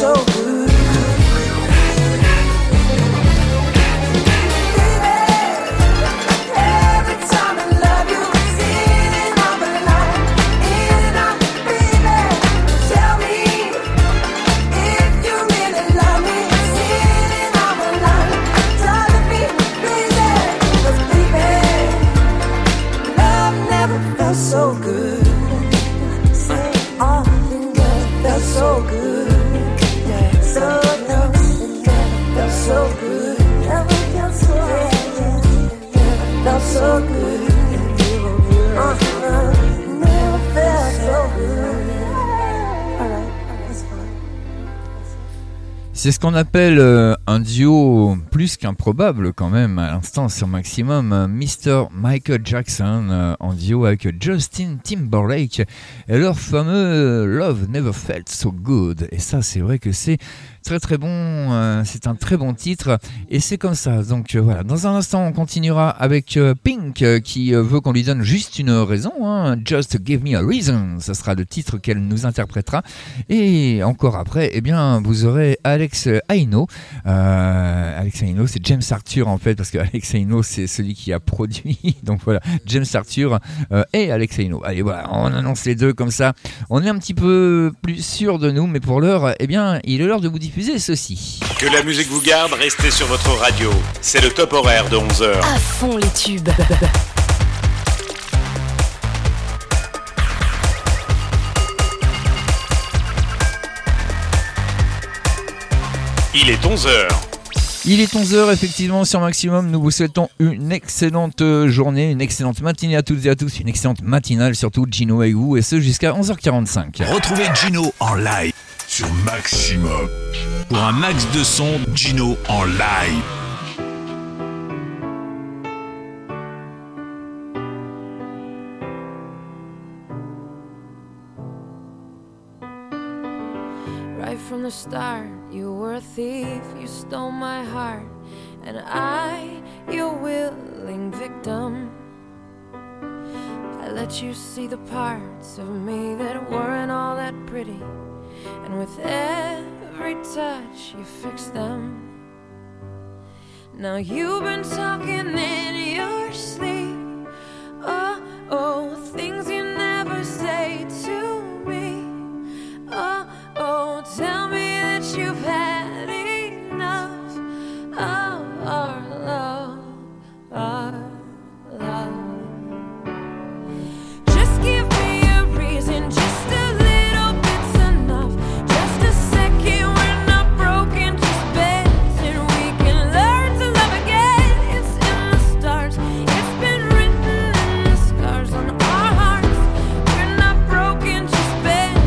so good. So good, nothing good, that's so good, yeah, so nothing good, that's so good, never felt so good, that's so good, never felt so good. C'est ce qu'on appelle un duo plus qu'improbable quand même, à l'instant sur Maximum, mister Michael Jackson en duo avec Justin Timberlake et leur fameux Love Never Felt So Good. Et ça, c'est vrai que c'est très très bon, c'est un très bon titre et c'est comme ça. Donc voilà, dans un instant, on continuera avec Pink qui veut qu'on lui donne juste une raison, hein. Just Give Me a Reason, ça sera le titre qu'elle nous interprétera. Et encore après, eh bien, vous aurez Alex Alex Aino, euh, Alex Aino, c'est James Arthur en fait, parce que Alex Aino c'est celui qui a produit, donc voilà, James Arthur euh, et Alex Aino. Allez voilà, on annonce les deux comme ça, on est un petit peu plus sûr de nous, mais pour l'heure, eh bien, il est l'heure de vous diffuser ceci. Que la musique vous garde, restez sur votre radio, c'est le top horaire de onze heures. À fond les tubes. Il est onze heures. Il est onze heures, effectivement, sur Maximum. Nous vous souhaitons une excellente journée, une excellente matinée à toutes et à tous, une excellente matinale, surtout Gino et vous, et ce jusqu'à onze heures quarante-cinq. Retrouvez Gino en live sur Maximum. Pour un max de son, Gino en live. From the start, you were a thief, you stole my heart, and I, your willing victim. I let you see the parts of me that weren't all that pretty, and with every touch you fixed them. Now you've been talking in your sleep, oh, oh, things you never say to me, oh, oh, tell me that you've had enough of our love, our love. Just give me a reason, just a little bit's enough. Just a second, we're not broken, just bending. We can learn to love again, it's in the stars. It's been written in the scars on our hearts. We're not broken, just bending.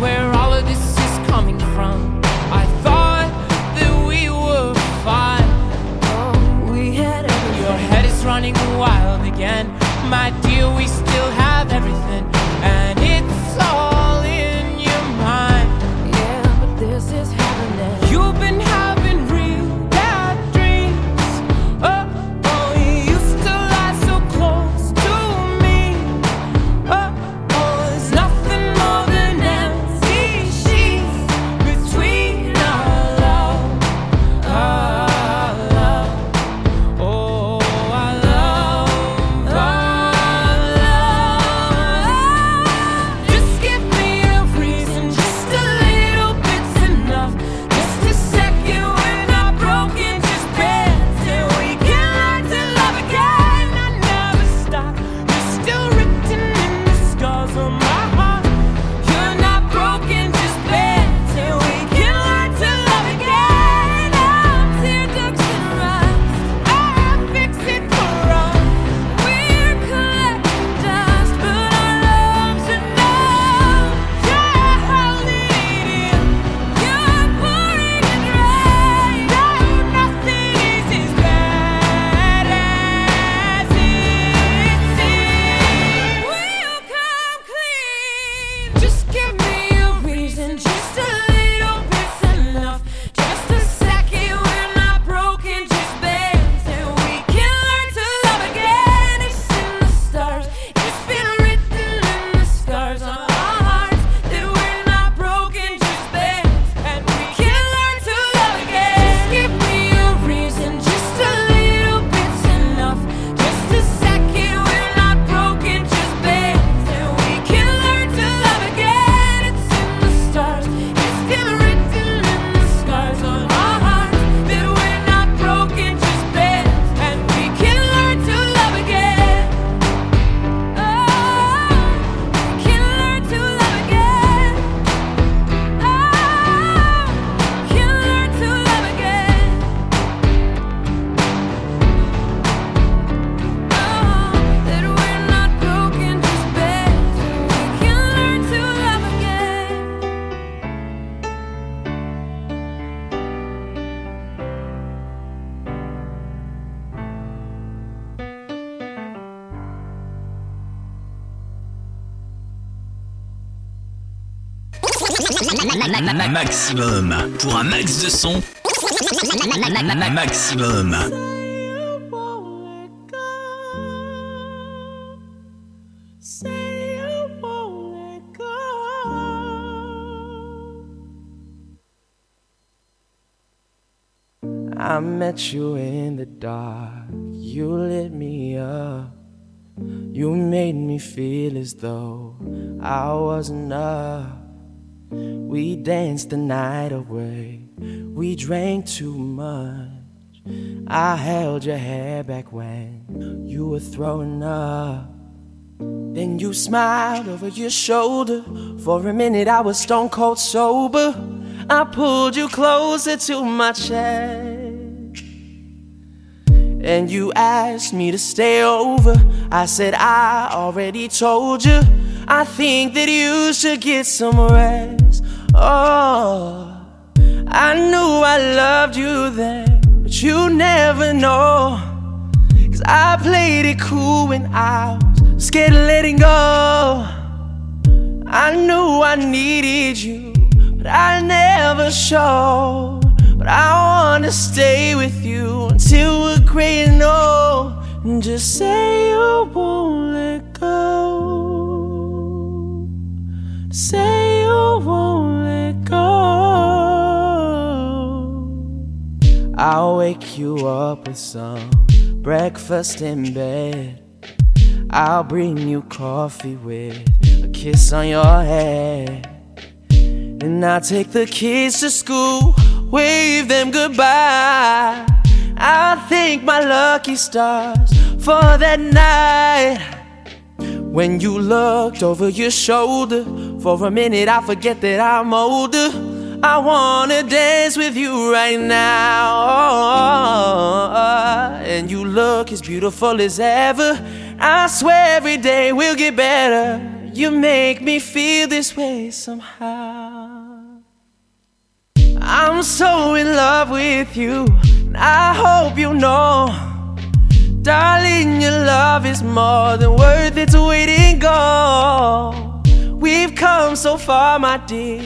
Where all of this is coming from, I thought that we were fine. Oh, we had everything. Your head is running wild again, my dear, we still have everything, and it's all in your mind. Yeah, but this is happening. You've been having real bad dreams. Oh, oh, you used to lie so close to me. Oh, oh, there's nothing more than love. Maximum. Pour un max de son. Maximum. I met you in the dark, you lit me up. You made me feel as though I wasn't up. We danced the night away, we drank too much. I held your hair back when you were throwing up. Then you smiled over your shoulder. For a minute I was stone cold sober. I pulled you closer to my chest. And you asked me to stay over. I said I already told you I think that you should get some rest. Oh, I knew I loved you then, but you never know. 'Cause I played it cool when I was scared of letting go. I knew I needed you, but I never showed. But I wanna stay with you until we're gray and old. And just say you won't let go. Say you won't let go. I'll wake you up with some breakfast in bed. I'll bring you coffee with a kiss on your head. And I'll take the kids to school, wave them goodbye. I thank my lucky stars for that night. When you looked over your shoulder, for a minute I forget that I'm older. I wanna dance with you right now. Oh, oh, oh. And you look as beautiful as ever. I swear every day we'll get better. You make me feel this way somehow. I'm so in love with you, and I hope you know. Darling, your love is more than worth its weight in gold. We've come so far, my dear,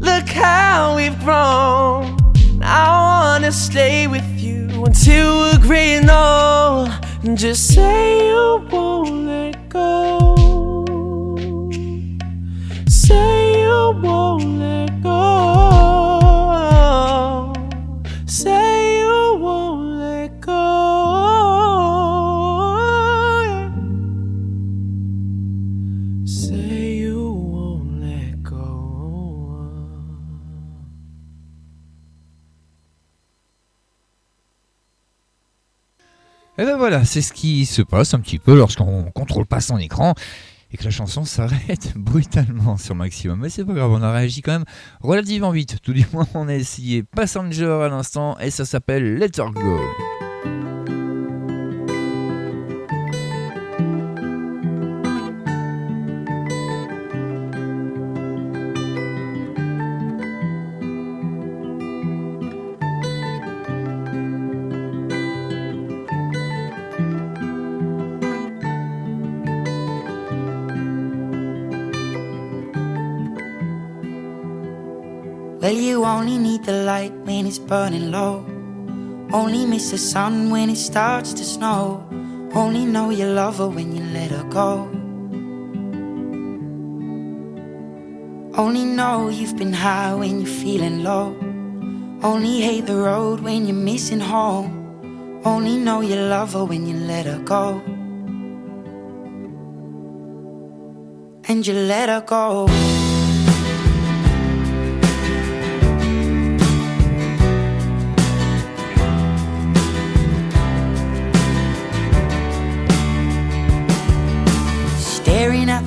look how we've grown. I wanna stay with you until we're gray and old. And just say you won't let go. Say you won't let go. Say you won't let go. Say you won't let go. Et ben voilà, c'est ce qui se passe un petit peu lorsqu'on ne contrôle pas son écran. Et que la chanson s'arrête brutalement sur Maximum. Mais c'est pas grave, on a réagi quand même relativement vite. Tout du moins, on a essayé Passenger à l'instant et ça s'appelle Let Her Go. Well, you only need the light when it's burning low. Only miss the sun when it starts to snow. Only know you love her when you let her go. Only know you've been high when you're feeling low. Only hate the road when you're missing home. Only know you love her when you let her go. And you let her go. At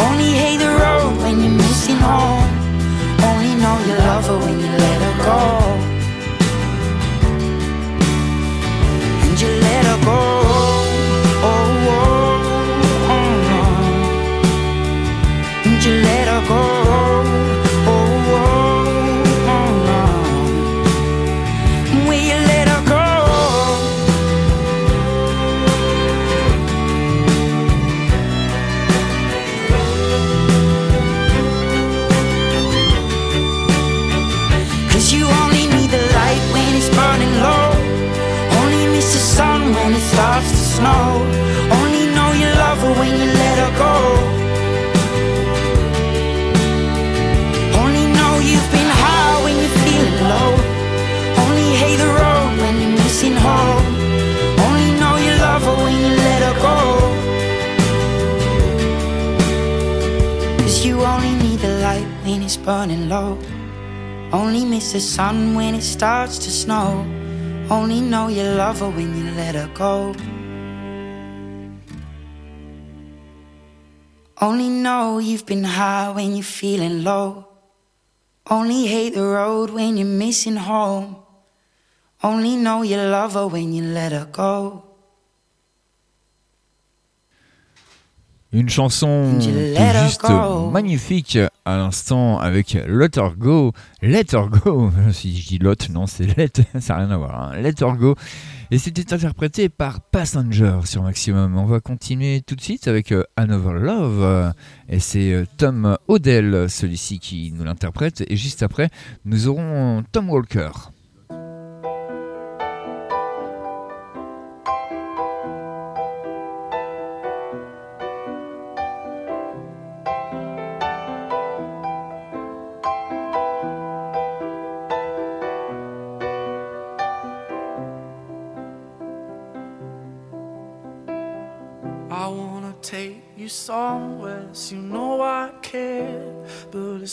Only hate the road when you're missing home. Only know you love her when you let her go. And you let her go. Oh, oh, oh, oh. And you let her go. Oh, oh, oh, oh. And will you let her go? When it starts to snow, only know you love her when you let her go. Only know you've been high when you're feeling low. Only hate the road when you're missing home. Only know you love her when you let her go. Cause you only need the light when it's burning low. Only miss the sun when it starts to snow. Only know you love her when you let her go. Only know you've been high when you're feeling low. Only hate the road when you're missing home. Only know you love her when you let her go. Une chanson juste magnifique à l'instant avec Let Her Go, Let Her Go, si je dis Lot, non c'est Let, ça n'a rien à voir, hein. Let Her Go, et c'était interprété par Passenger sur Maximum. On va continuer tout de suite avec Another Love, et c'est Tom Odell, celui-ci qui nous l'interprète, et juste après nous aurons Tom Walker. You know I care, but it's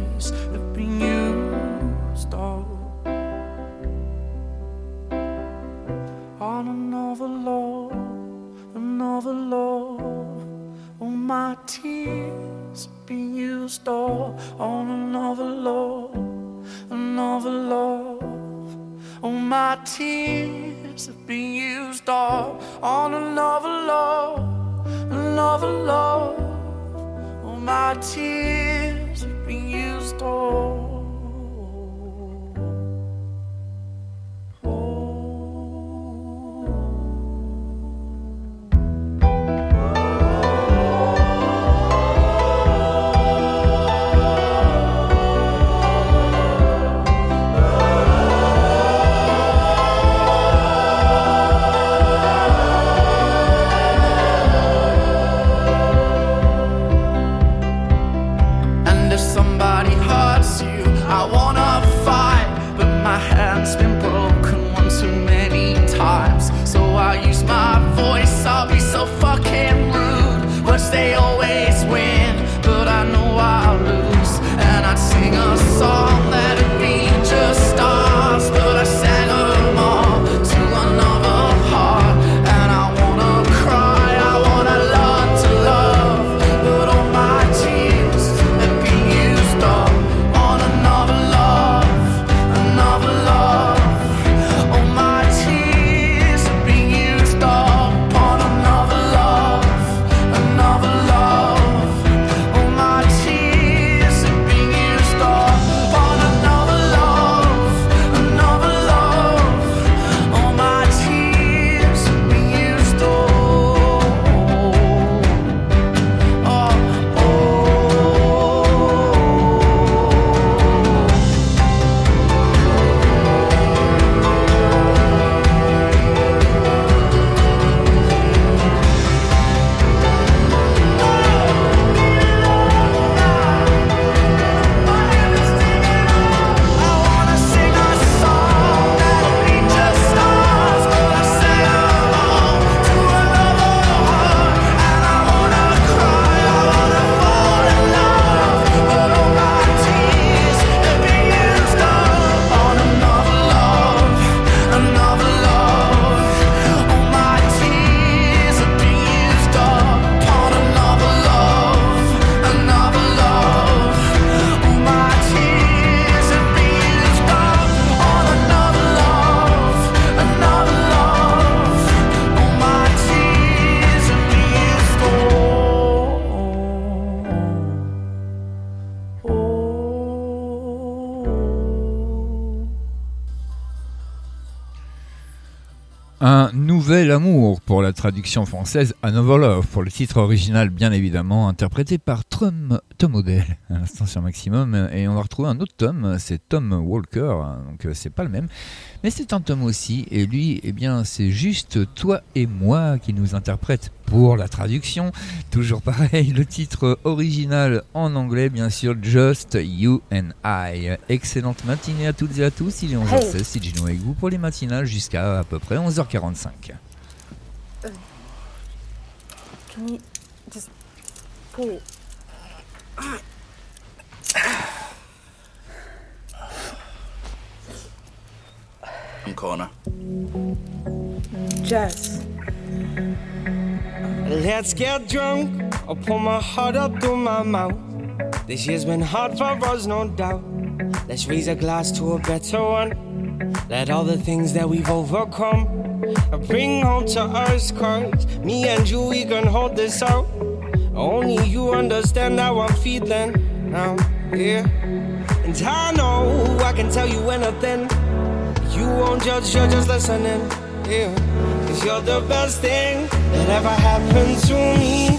have been used all on another love, another love. All my tears have been used all on another love, another love. All my tears have been used all on another love, another love. All my tears have been used all. Song that it be just stars. Nouvel Amour pour la traduction française, Another Love pour le titre original bien évidemment, interprété par Tom, Tom Odell à l'instant sur Maximum, et on va retrouver un autre Tom, c'est Tom Walker, donc c'est pas le même, mais c'est un Tom aussi, et lui, eh bien c'est juste Toi et Moi qui nous interprète pour la traduction, toujours pareil, le titre original en anglais bien sûr, Just You and I. Excellente matinée à toutes et à tous, il est onze heures seize, c'est Gino avec vous pour les matinales jusqu'à à peu près onze heures quarante-cinq. Uh, can you just pull? Uh, I'm corner. Just. Let's get drunk. I'll pour my heart up through my mouth. This year's been hard for us, no doubt. Let's raise a glass to a better one. Let all the things that we've overcome bring home to us, cause me and you, we can hold this out. Only you understand how I'm feeling now, yeah. And I know I can tell you anything. You won't judge, you're just listening, yeah. Cause you're the best thing that ever happened to me.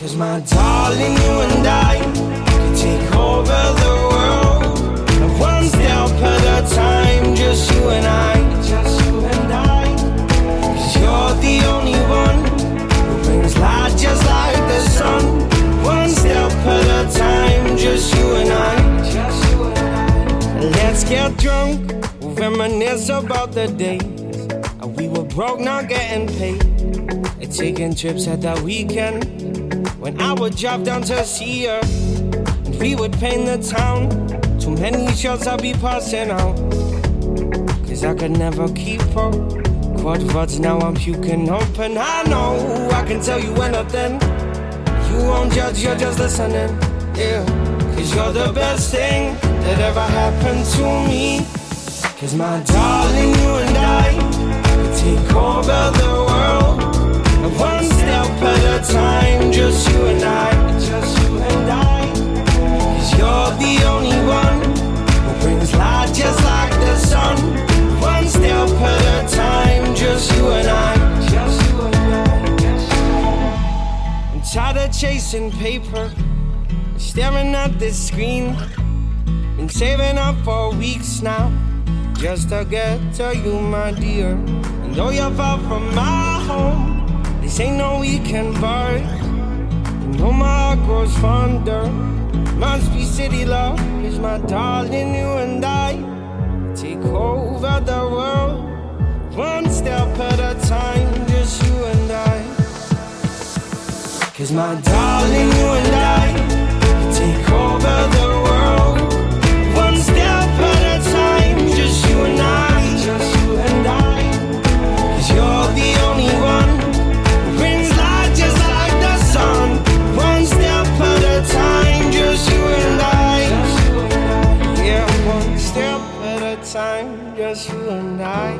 Cause my darling, you and I can take over the world, and one step at a time, just you and I, just you and I. You're the only one who brings light just like the sun. One step at a time, just you and I. Just you and I. Let's get drunk, we'll reminisce about the days we were broke, not getting paid, and taking trips at that weekend when I would drop down to see her, and we would paint the town. Too many shots I'd be passing out, cause I could never keep up. But, but now I'm puking open. I know I can tell you anything. You won't judge, you're just listening, yeah. Cause you're the best thing that ever happened to me. Cause my darling, you and I could take over the world, and one step at a time, just you and I, just you and I. Cause you're the only one who brings light just like the sun. One step at a time, just you and I, just you and I. I'm tired of chasing paper, staring at this screen. Been saving up for weeks now, just to get to you, my dear. And though you're far from my home, this ain't no weekend bar. You know my heart grows fonder, must be city love. Cause my darling, you and I take over the world, one step at a time, just you and I. Cause my darling, you and I take over the world, one step at a time, just you and I, just you and I. Cause you're the only one, brings light just like the sun. One step at a time, just you and I. Yeah, one step at a time, just you and I.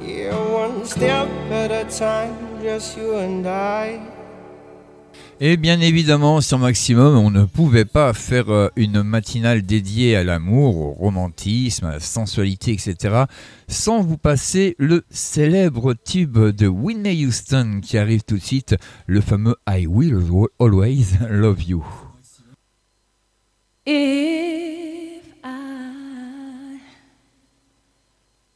Yeah, one step at a time, just you and I. Et bien évidemment, sur Maximum, on ne pouvait pas faire une matinale dédiée à l'amour, au romantisme, à la sensualité, et cetera, sans vous passer le célèbre tube de Whitney Houston qui arrive tout de suite, le fameux I Will Always Love You. If I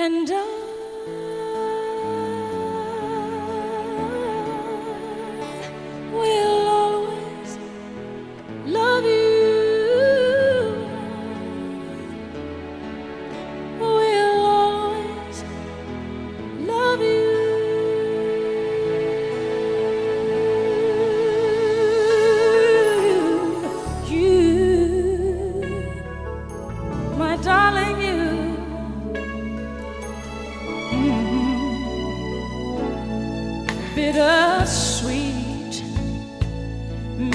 And I will always love you, will always love you. You bittersweet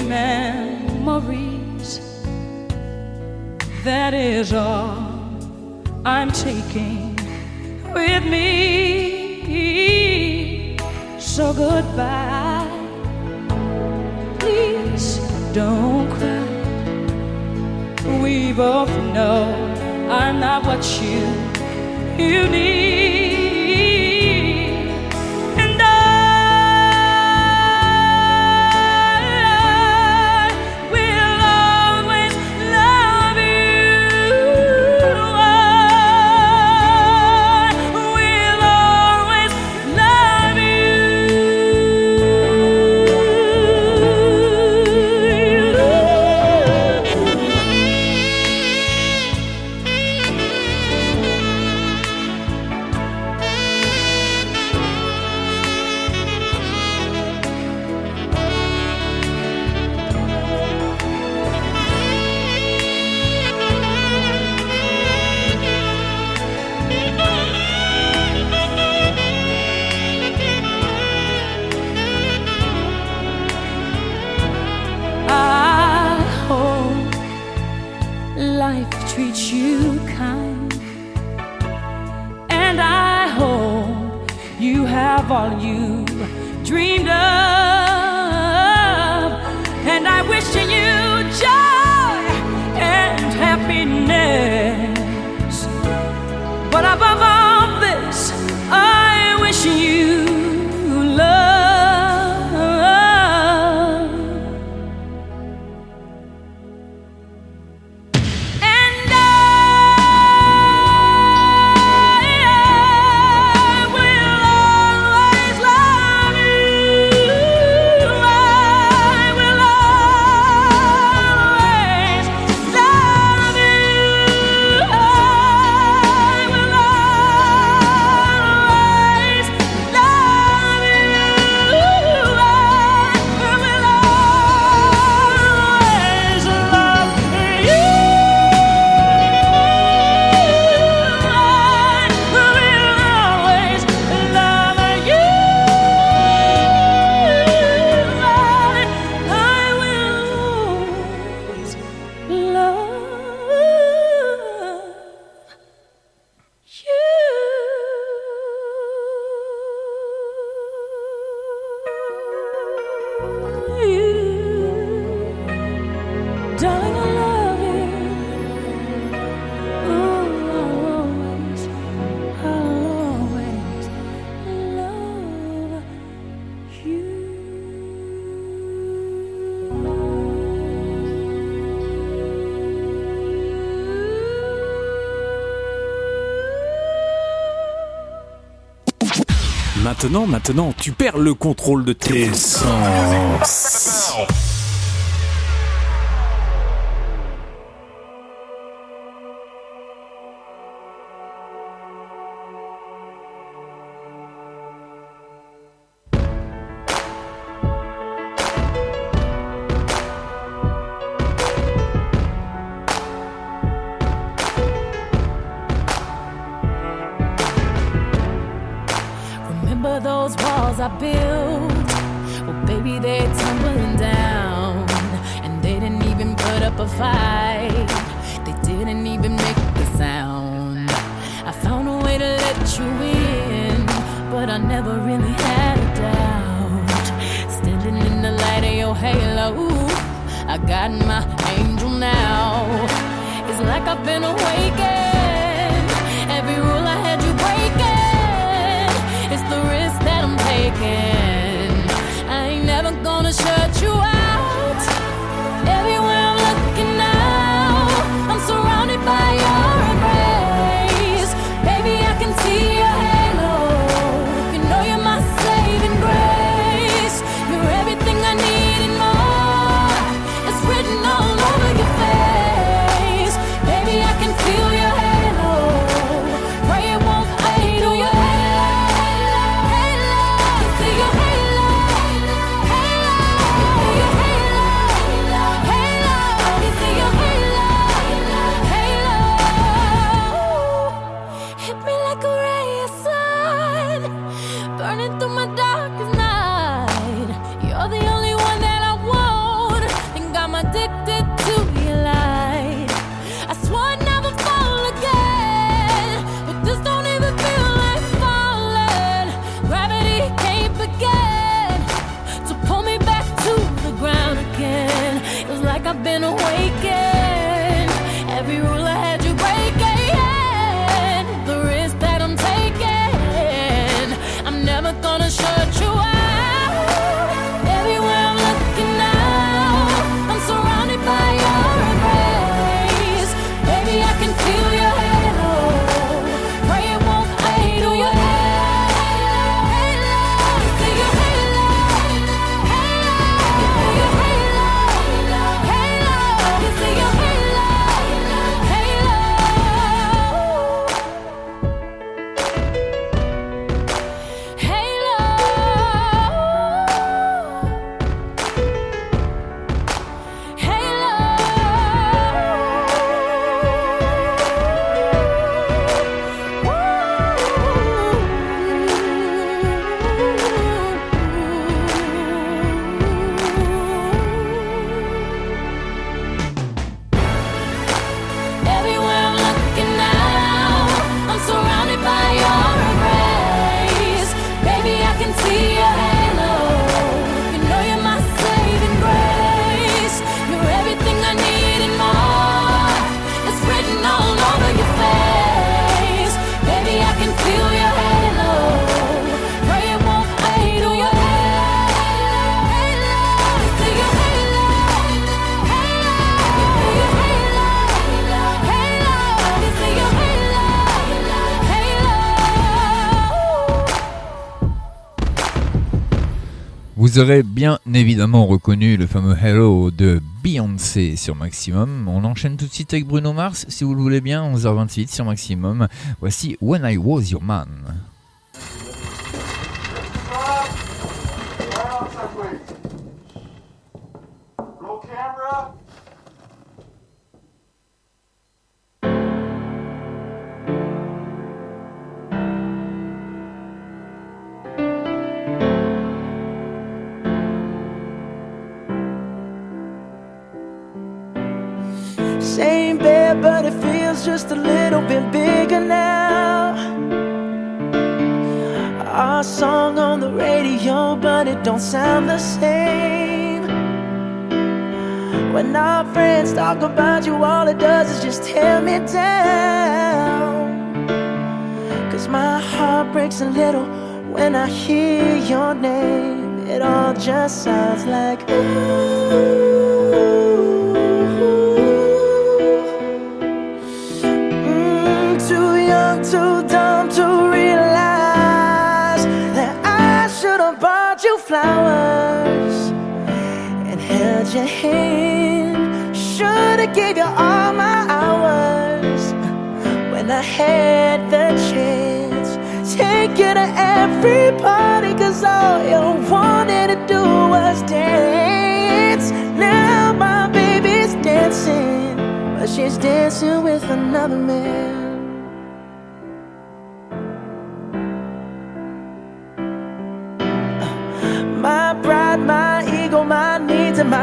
memories. That is all I'm taking with me. So goodbye. Please don't cry. We both know I'm not what you you need. All you dreamed of, and I wish you joy and happiness. But above all this, I wish you love. And Maintenant, maintenant, tu perds le contrôle de tes sens. Feel your Vous aurez bien évidemment reconnu le fameux Hello de Beyoncé sur Maximum. On enchaîne tout de suite avec Bruno Mars, si vous le voulez bien, onze heures vingt-huit sur Maximum. Voici When I Was Your Man. Same bed, but it feels just a little bit bigger now. Our song on the radio, but it don't sound the same. When our friends talk about you, all it does is just tear me down. Cause my heart breaks a little when I hear your name. It all just sounds like ooh. Too dumb to realize that I should have bought you flowers and held your hand. Should have gave you all my hours when I had the chance. Take you to every party, cause all you wanted to do was dance. Now my baby's dancing, but she's dancing with another man. My ego, my needs, and my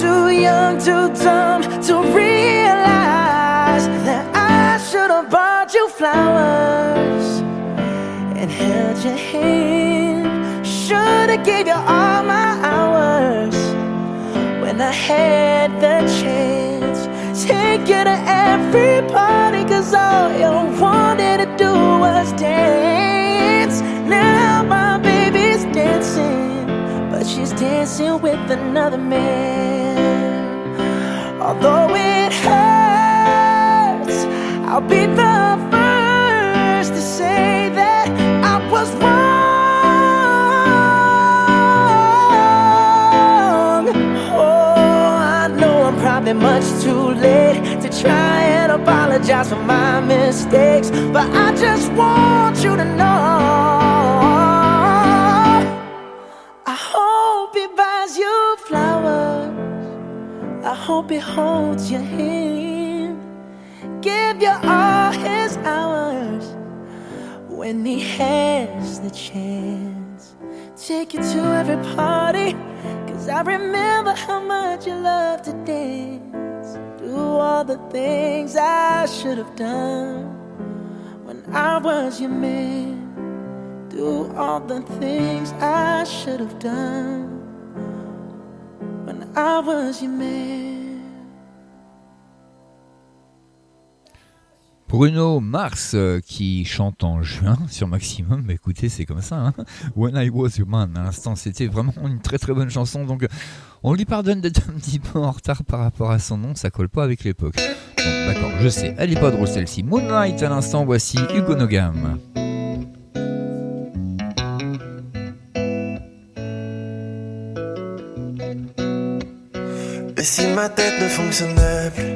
Too young, too dumb to realize that I should have bought you flowers and held your hand. Should have gave you all my hours when I had the chance. Take you to every party, cause all you wanted to do was dance. Now my baby's dancing, but she's dancing with another man. Although it hurts, I'll be the first to say that I was wrong. Oh, I know I'm probably much too late to try and apologize for my mistakes, but I just want you to know. I hope he holds your hand, give you all his hours when he has the chance. Take you to every party, cause I remember how much you loved to dance. Do all the things I should have done when I was your man. Do all the things I should have done when I was your man. Bruno Mars euh, qui chante en juin sur Maximum. Bah, écoutez, c'est comme ça. Hein, When I Was Your Man. À l'instant, c'était vraiment une très très bonne chanson. Donc, on lui pardonne d'être un petit peu en retard par rapport à son nom. Ça colle pas avec l'époque. Donc, d'accord, je sais. Elle est pas drôle celle-ci. Moonlight. À l'instant, voici Hugo Nogam. Et si ma tête ne fonctionnait plus,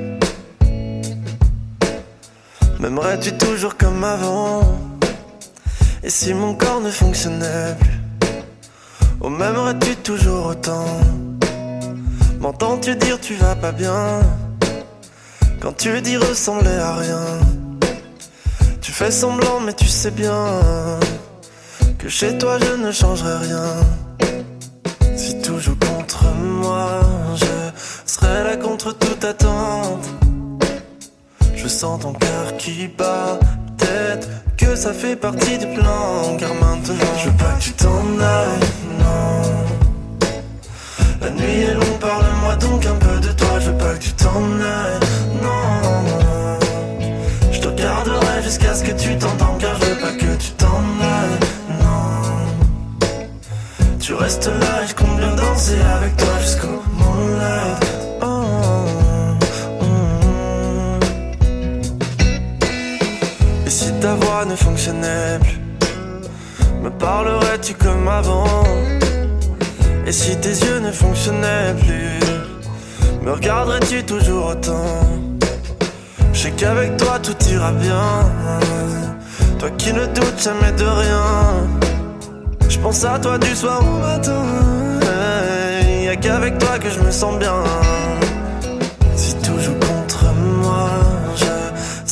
m'aimerais-tu toujours comme avant? Et si mon corps ne fonctionnait plus, oh m'aimerais-tu toujours autant? M'entends-tu dire tu vas pas bien quand tu dis ressembler à rien? Tu fais semblant mais tu sais bien que chez toi je ne changerai rien. Si tout joue contre moi, serais là contre toute attente. Je sens ton cœur qui bat, peut-être que ça fait partie du plan. Car maintenant je veux pas que tu t'en ailles, non. nuit est longue, parle-moi donc un peu de toi. Je veux pas que tu t'en ailles, non. Je te garderai jusqu'à ce que tu t'entends, car je veux pas que tu t'en ailles, non. Tu restes là et je compte bien danser avec toi jusqu'au moonlight. Et si ta voix ne fonctionnait plus, me parlerais-tu comme avant? Et si tes yeux ne fonctionnaient plus, me regarderais-tu toujours autant? Je sais qu'avec toi tout ira bien, toi qui ne doutes jamais de rien. Je pense à toi du soir au matin, hey, y'a qu'avec toi que je me sens bien. Si tout joue contre moi, je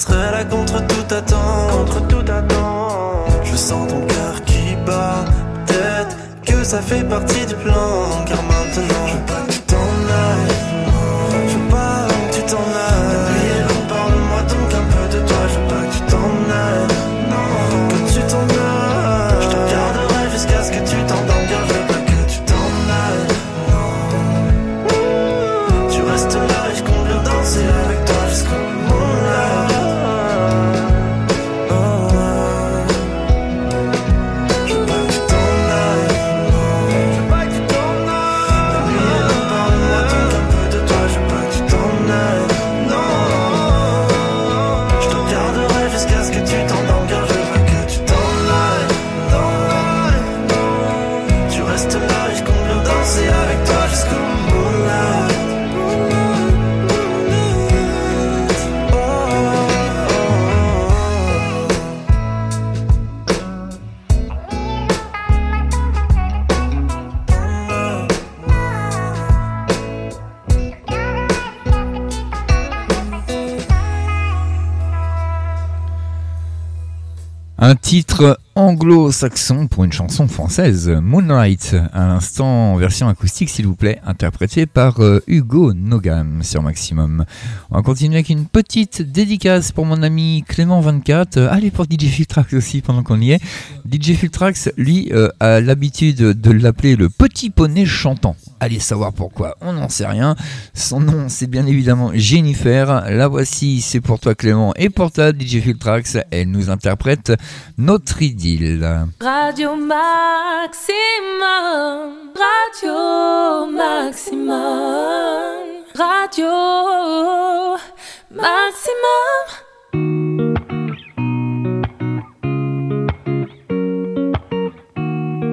serai là contre toute attente. Contre toute attente. Je sens ton cœur qui bat, peut-être que ça fait partie du plan. Car maintenant je veux pas que tu t'en ailles, je veux pas que tu t'en ailles. La nuit est longue, parle-moi donc un peu de toi. Je veux pas que tu t'en ailles, non, que tu t'en ailles. Je te garderai jusqu'à ce que tu t'entendes, car je veux pas que tu t'en ailles, non. Tu restes là et je compte bien danser avec toi jusqu'au moonlight. Un titre anglo-saxon pour une chanson française, Moonlight, à l'instant en version acoustique s'il vous plaît, interprétée par Hugo Nogam sur Maximum. On va continuer avec une petite dédicace pour mon ami Clément vingt-quatre, allez pour D J Filtrax aussi pendant qu'on y est. D J Filtrax, lui, euh, a l'habitude de l'appeler le petit poney chantant. Allez savoir pourquoi, on n'en sait rien. Son nom, c'est bien évidemment Jennifer. La voici, c'est pour toi Clément et pour toi D J Filtrax. Elle nous interprète Notre idylle. Radio Maximum, Radio Maximum, Radio Maximum.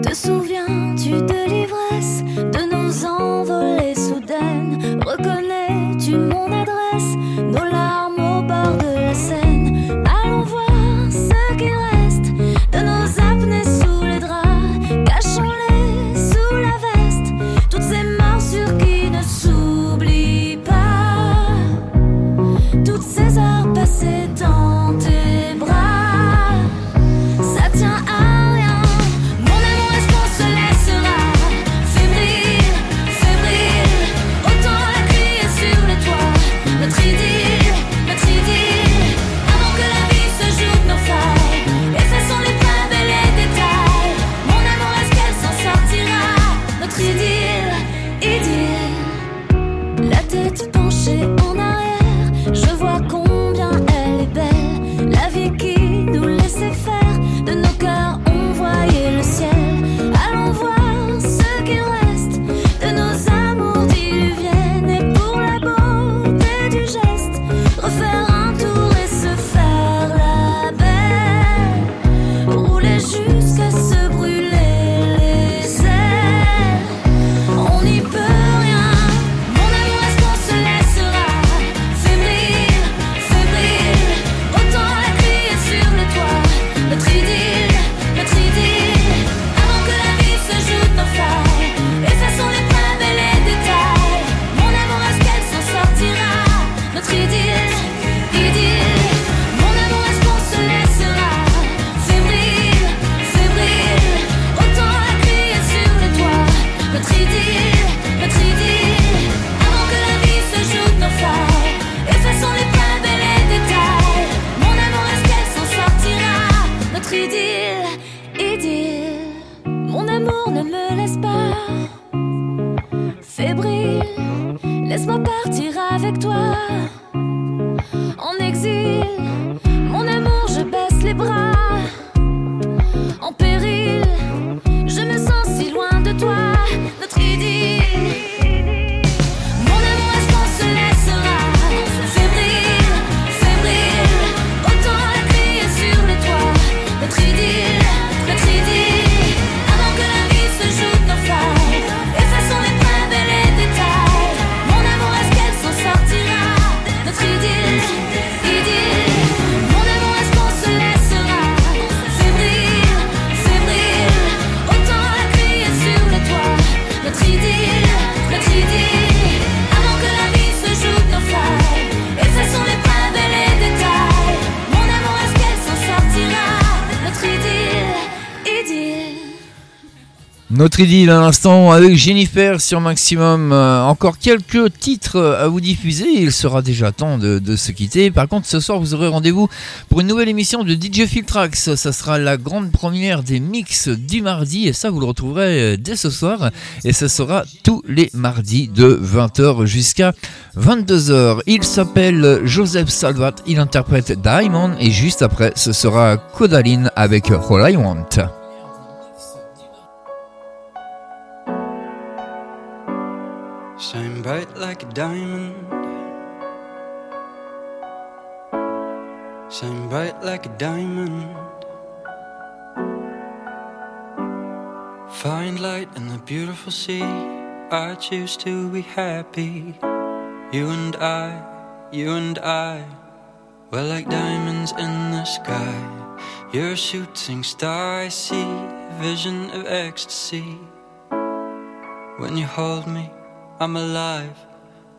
Te souviens-tu de l'ivresse, de nos envolées soudaines? Reconnais-tu mon adresse, nos larmes au bord de la Seine? Allons voir ce qu'il reste de nos apnées sous les draps. Cachons-les sous la veste, toutes ces morsures qui ne s'oublient pas, toutes ces heures passées dans tes bras. Ça tient à idylle, idylle, mon amour ne me laisse pas fébrile. en exil, mon amour, je baisse les bras, en péril, je me sens si loin de toi, notre idylle. Notre idylle à l'instant avec Jennifer sur Maximum. Euh, encore quelques titres à vous diffuser. Il sera déjà temps de, de se quitter. Par contre, ce soir, vous aurez rendez-vous pour une nouvelle émission de D J Filtrax. Ça sera la grande première des mix du mardi. Et ça, vous le retrouverez dès ce soir. Et ça sera tous les mardis de vingt heures jusqu'à vingt-deux heures. Il s'appelle Joseph Salvat. Il interprète Diamond. Et juste après, ce sera Kodaline avec All I Want. Shine bright like a diamond. Shine bright like a diamond. Find light in the beautiful sea. I choose to be happy. You and I, you and I, we're like diamonds in the sky. You're a shooting star I see, vision of ecstasy. When you hold me I'm alive,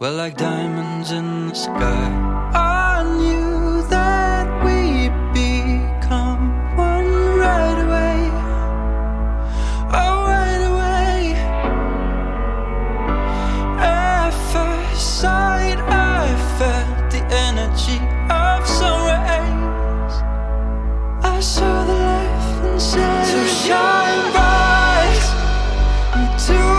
we're like diamonds in the sky. I knew that we'd become one right away. Oh, right away. At first sight I felt the energy of sun rays. I saw the life inside. To shine bright into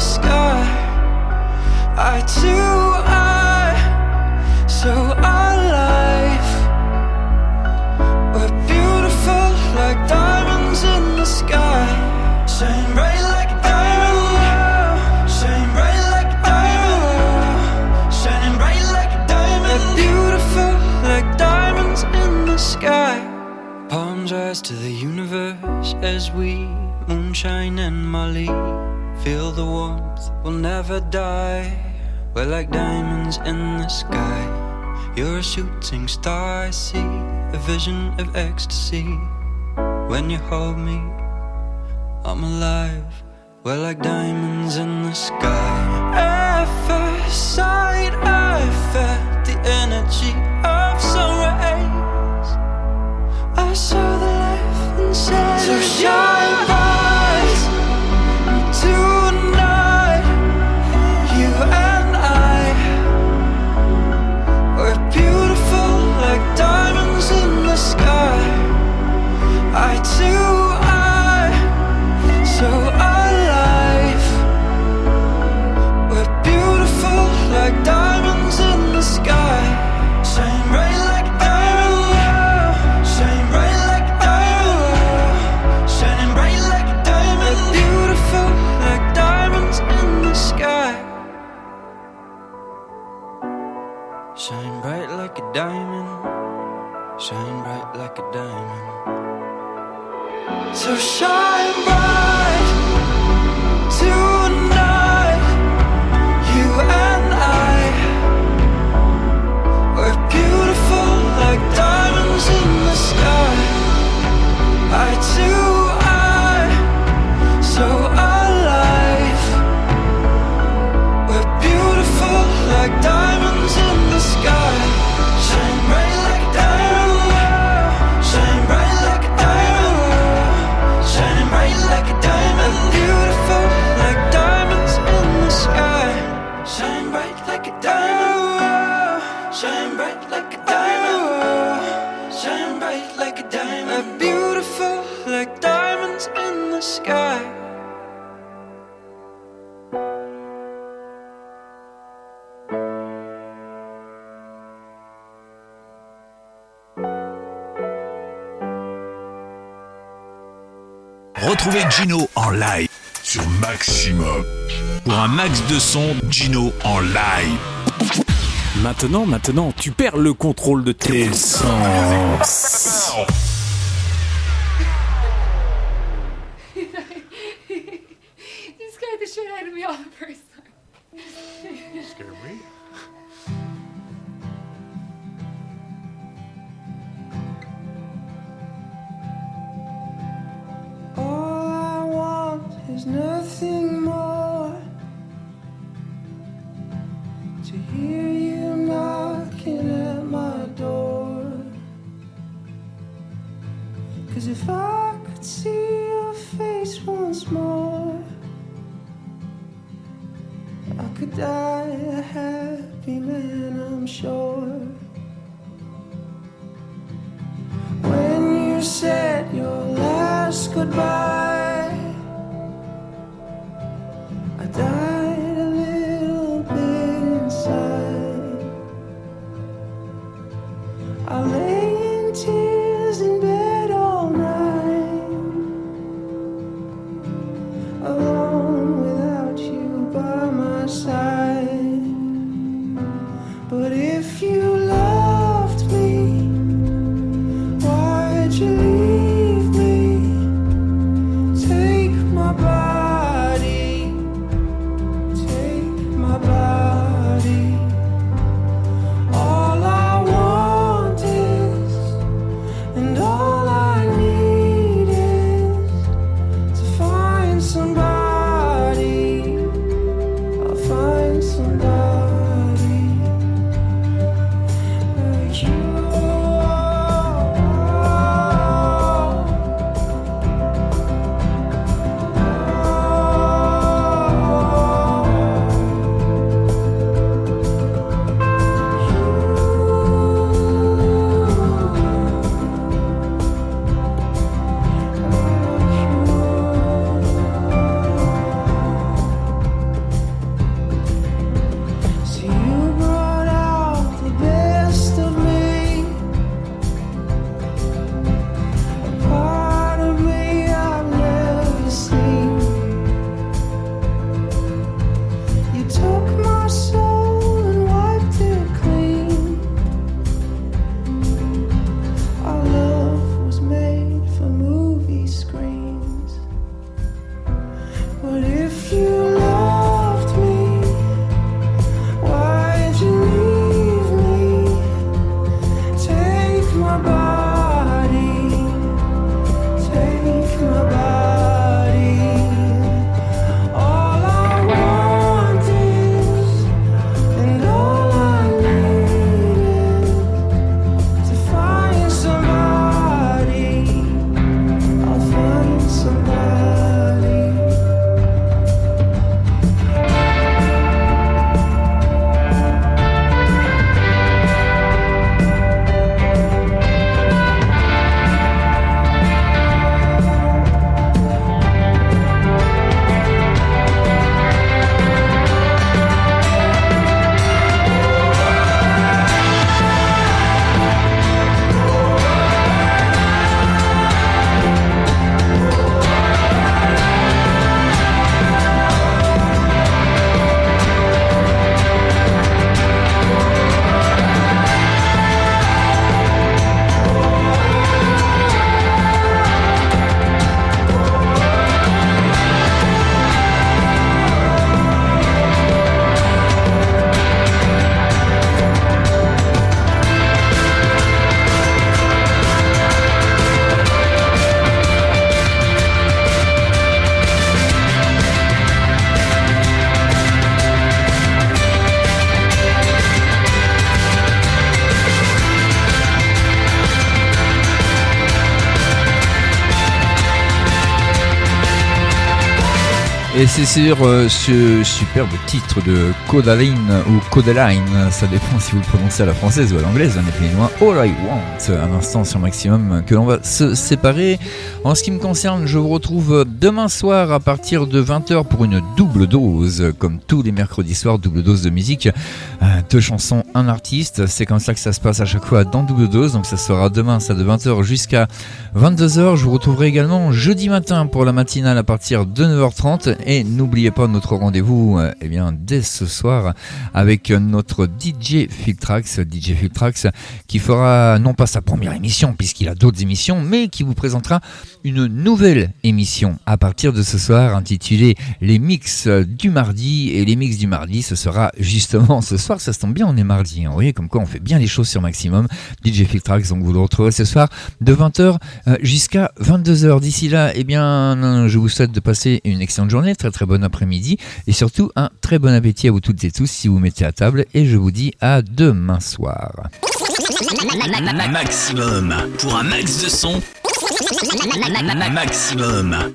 sky, I too I, so our life, we're beautiful like diamonds in the sky, shine bright like. Palms rise to the universe as we moonshine and Molly. Feel the warmth, we'll never die. We're like diamonds in the sky. You're a shooting star I see, a vision of ecstasy. When you hold me, I'm alive. We're like diamonds in the sky. At first sight I felt the energy of sun rays. I saw the life inside. So shine bright tonight, you and I, we're beautiful like diamonds in the sky. I too I, so alive, we're beautiful like diamonds in the sky. Shine bright like a diamond, shine bright like a diamond, shining bright like a diamond, we're beautiful like diamonds in the sky. Shine bright like a diamond, shine bright like a diamond. So shine bright tonight, you and I, we're beautiful like diamonds in the sky. I too I, so I. Like diamonds in the sky, shine bright like a diamond, shine bright like a diamond, shining bright like a diamond. Retrouvez Gino en live sur Maximum. Pour un max de son, Gino en live. Maintenant, maintenant, tu perds le contrôle de tes sens. You scared the shit out of me all the first time. You scared me? All I want is nothing more. To hear you knocking at my door. 'Cause if I could see your face once more, I could die a happy man, I'm sure. When you said your last goodbye, I died a little bit inside. I lay in tears in bed all night, alone without you by my side. But if you loved me, why'd you leave me? Et c'est sur euh, ce superbe titre de Kodaline ou Kodaline, ça dépend si vous le prononcez à la française ou à l'anglaise, hein, les Péninois, All I Want, un instant sur Maximum, que l'on va se séparer. En ce qui me concerne, je vous retrouve demain soir à partir de vingt heures pour une double dose, comme tous les mercredis soirs, double dose de musique, euh, deux chansons, un artiste, c'est comme ça que ça se passe à chaque fois dans Double Dose, donc ça sera demain, ça de vingt heures jusqu'à vingt-deux heures, je vous retrouverai également jeudi matin pour la matinale à partir de neuf heures trente, et n'oubliez pas notre rendez-vous euh, eh bien, dès ce soir avec notre D J Filtrax, D J Filtrax qui fera non pas sa première émission puisqu'il a d'autres émissions, mais qui vous présentera une nouvelle émission à partir de ce soir intitulée Les Mix du Mardi, et les Mix du Mardi ce sera justement ce soir, ça se tombe bien, on est mardi, hein, vous voyez comme quoi on fait bien les choses sur Maximum, D J Filtrax, donc vous le retrouverez ce soir de vingt heures jusqu'à vingt-deux heures, d'ici là eh bien, je vous souhaite de passer une excellente journée, très très bon après-midi et surtout un très bon appétit à vous toutes et tous si vous mettez à table, et je vous dis à demain soir. Maximum pour un max de son. Maximum.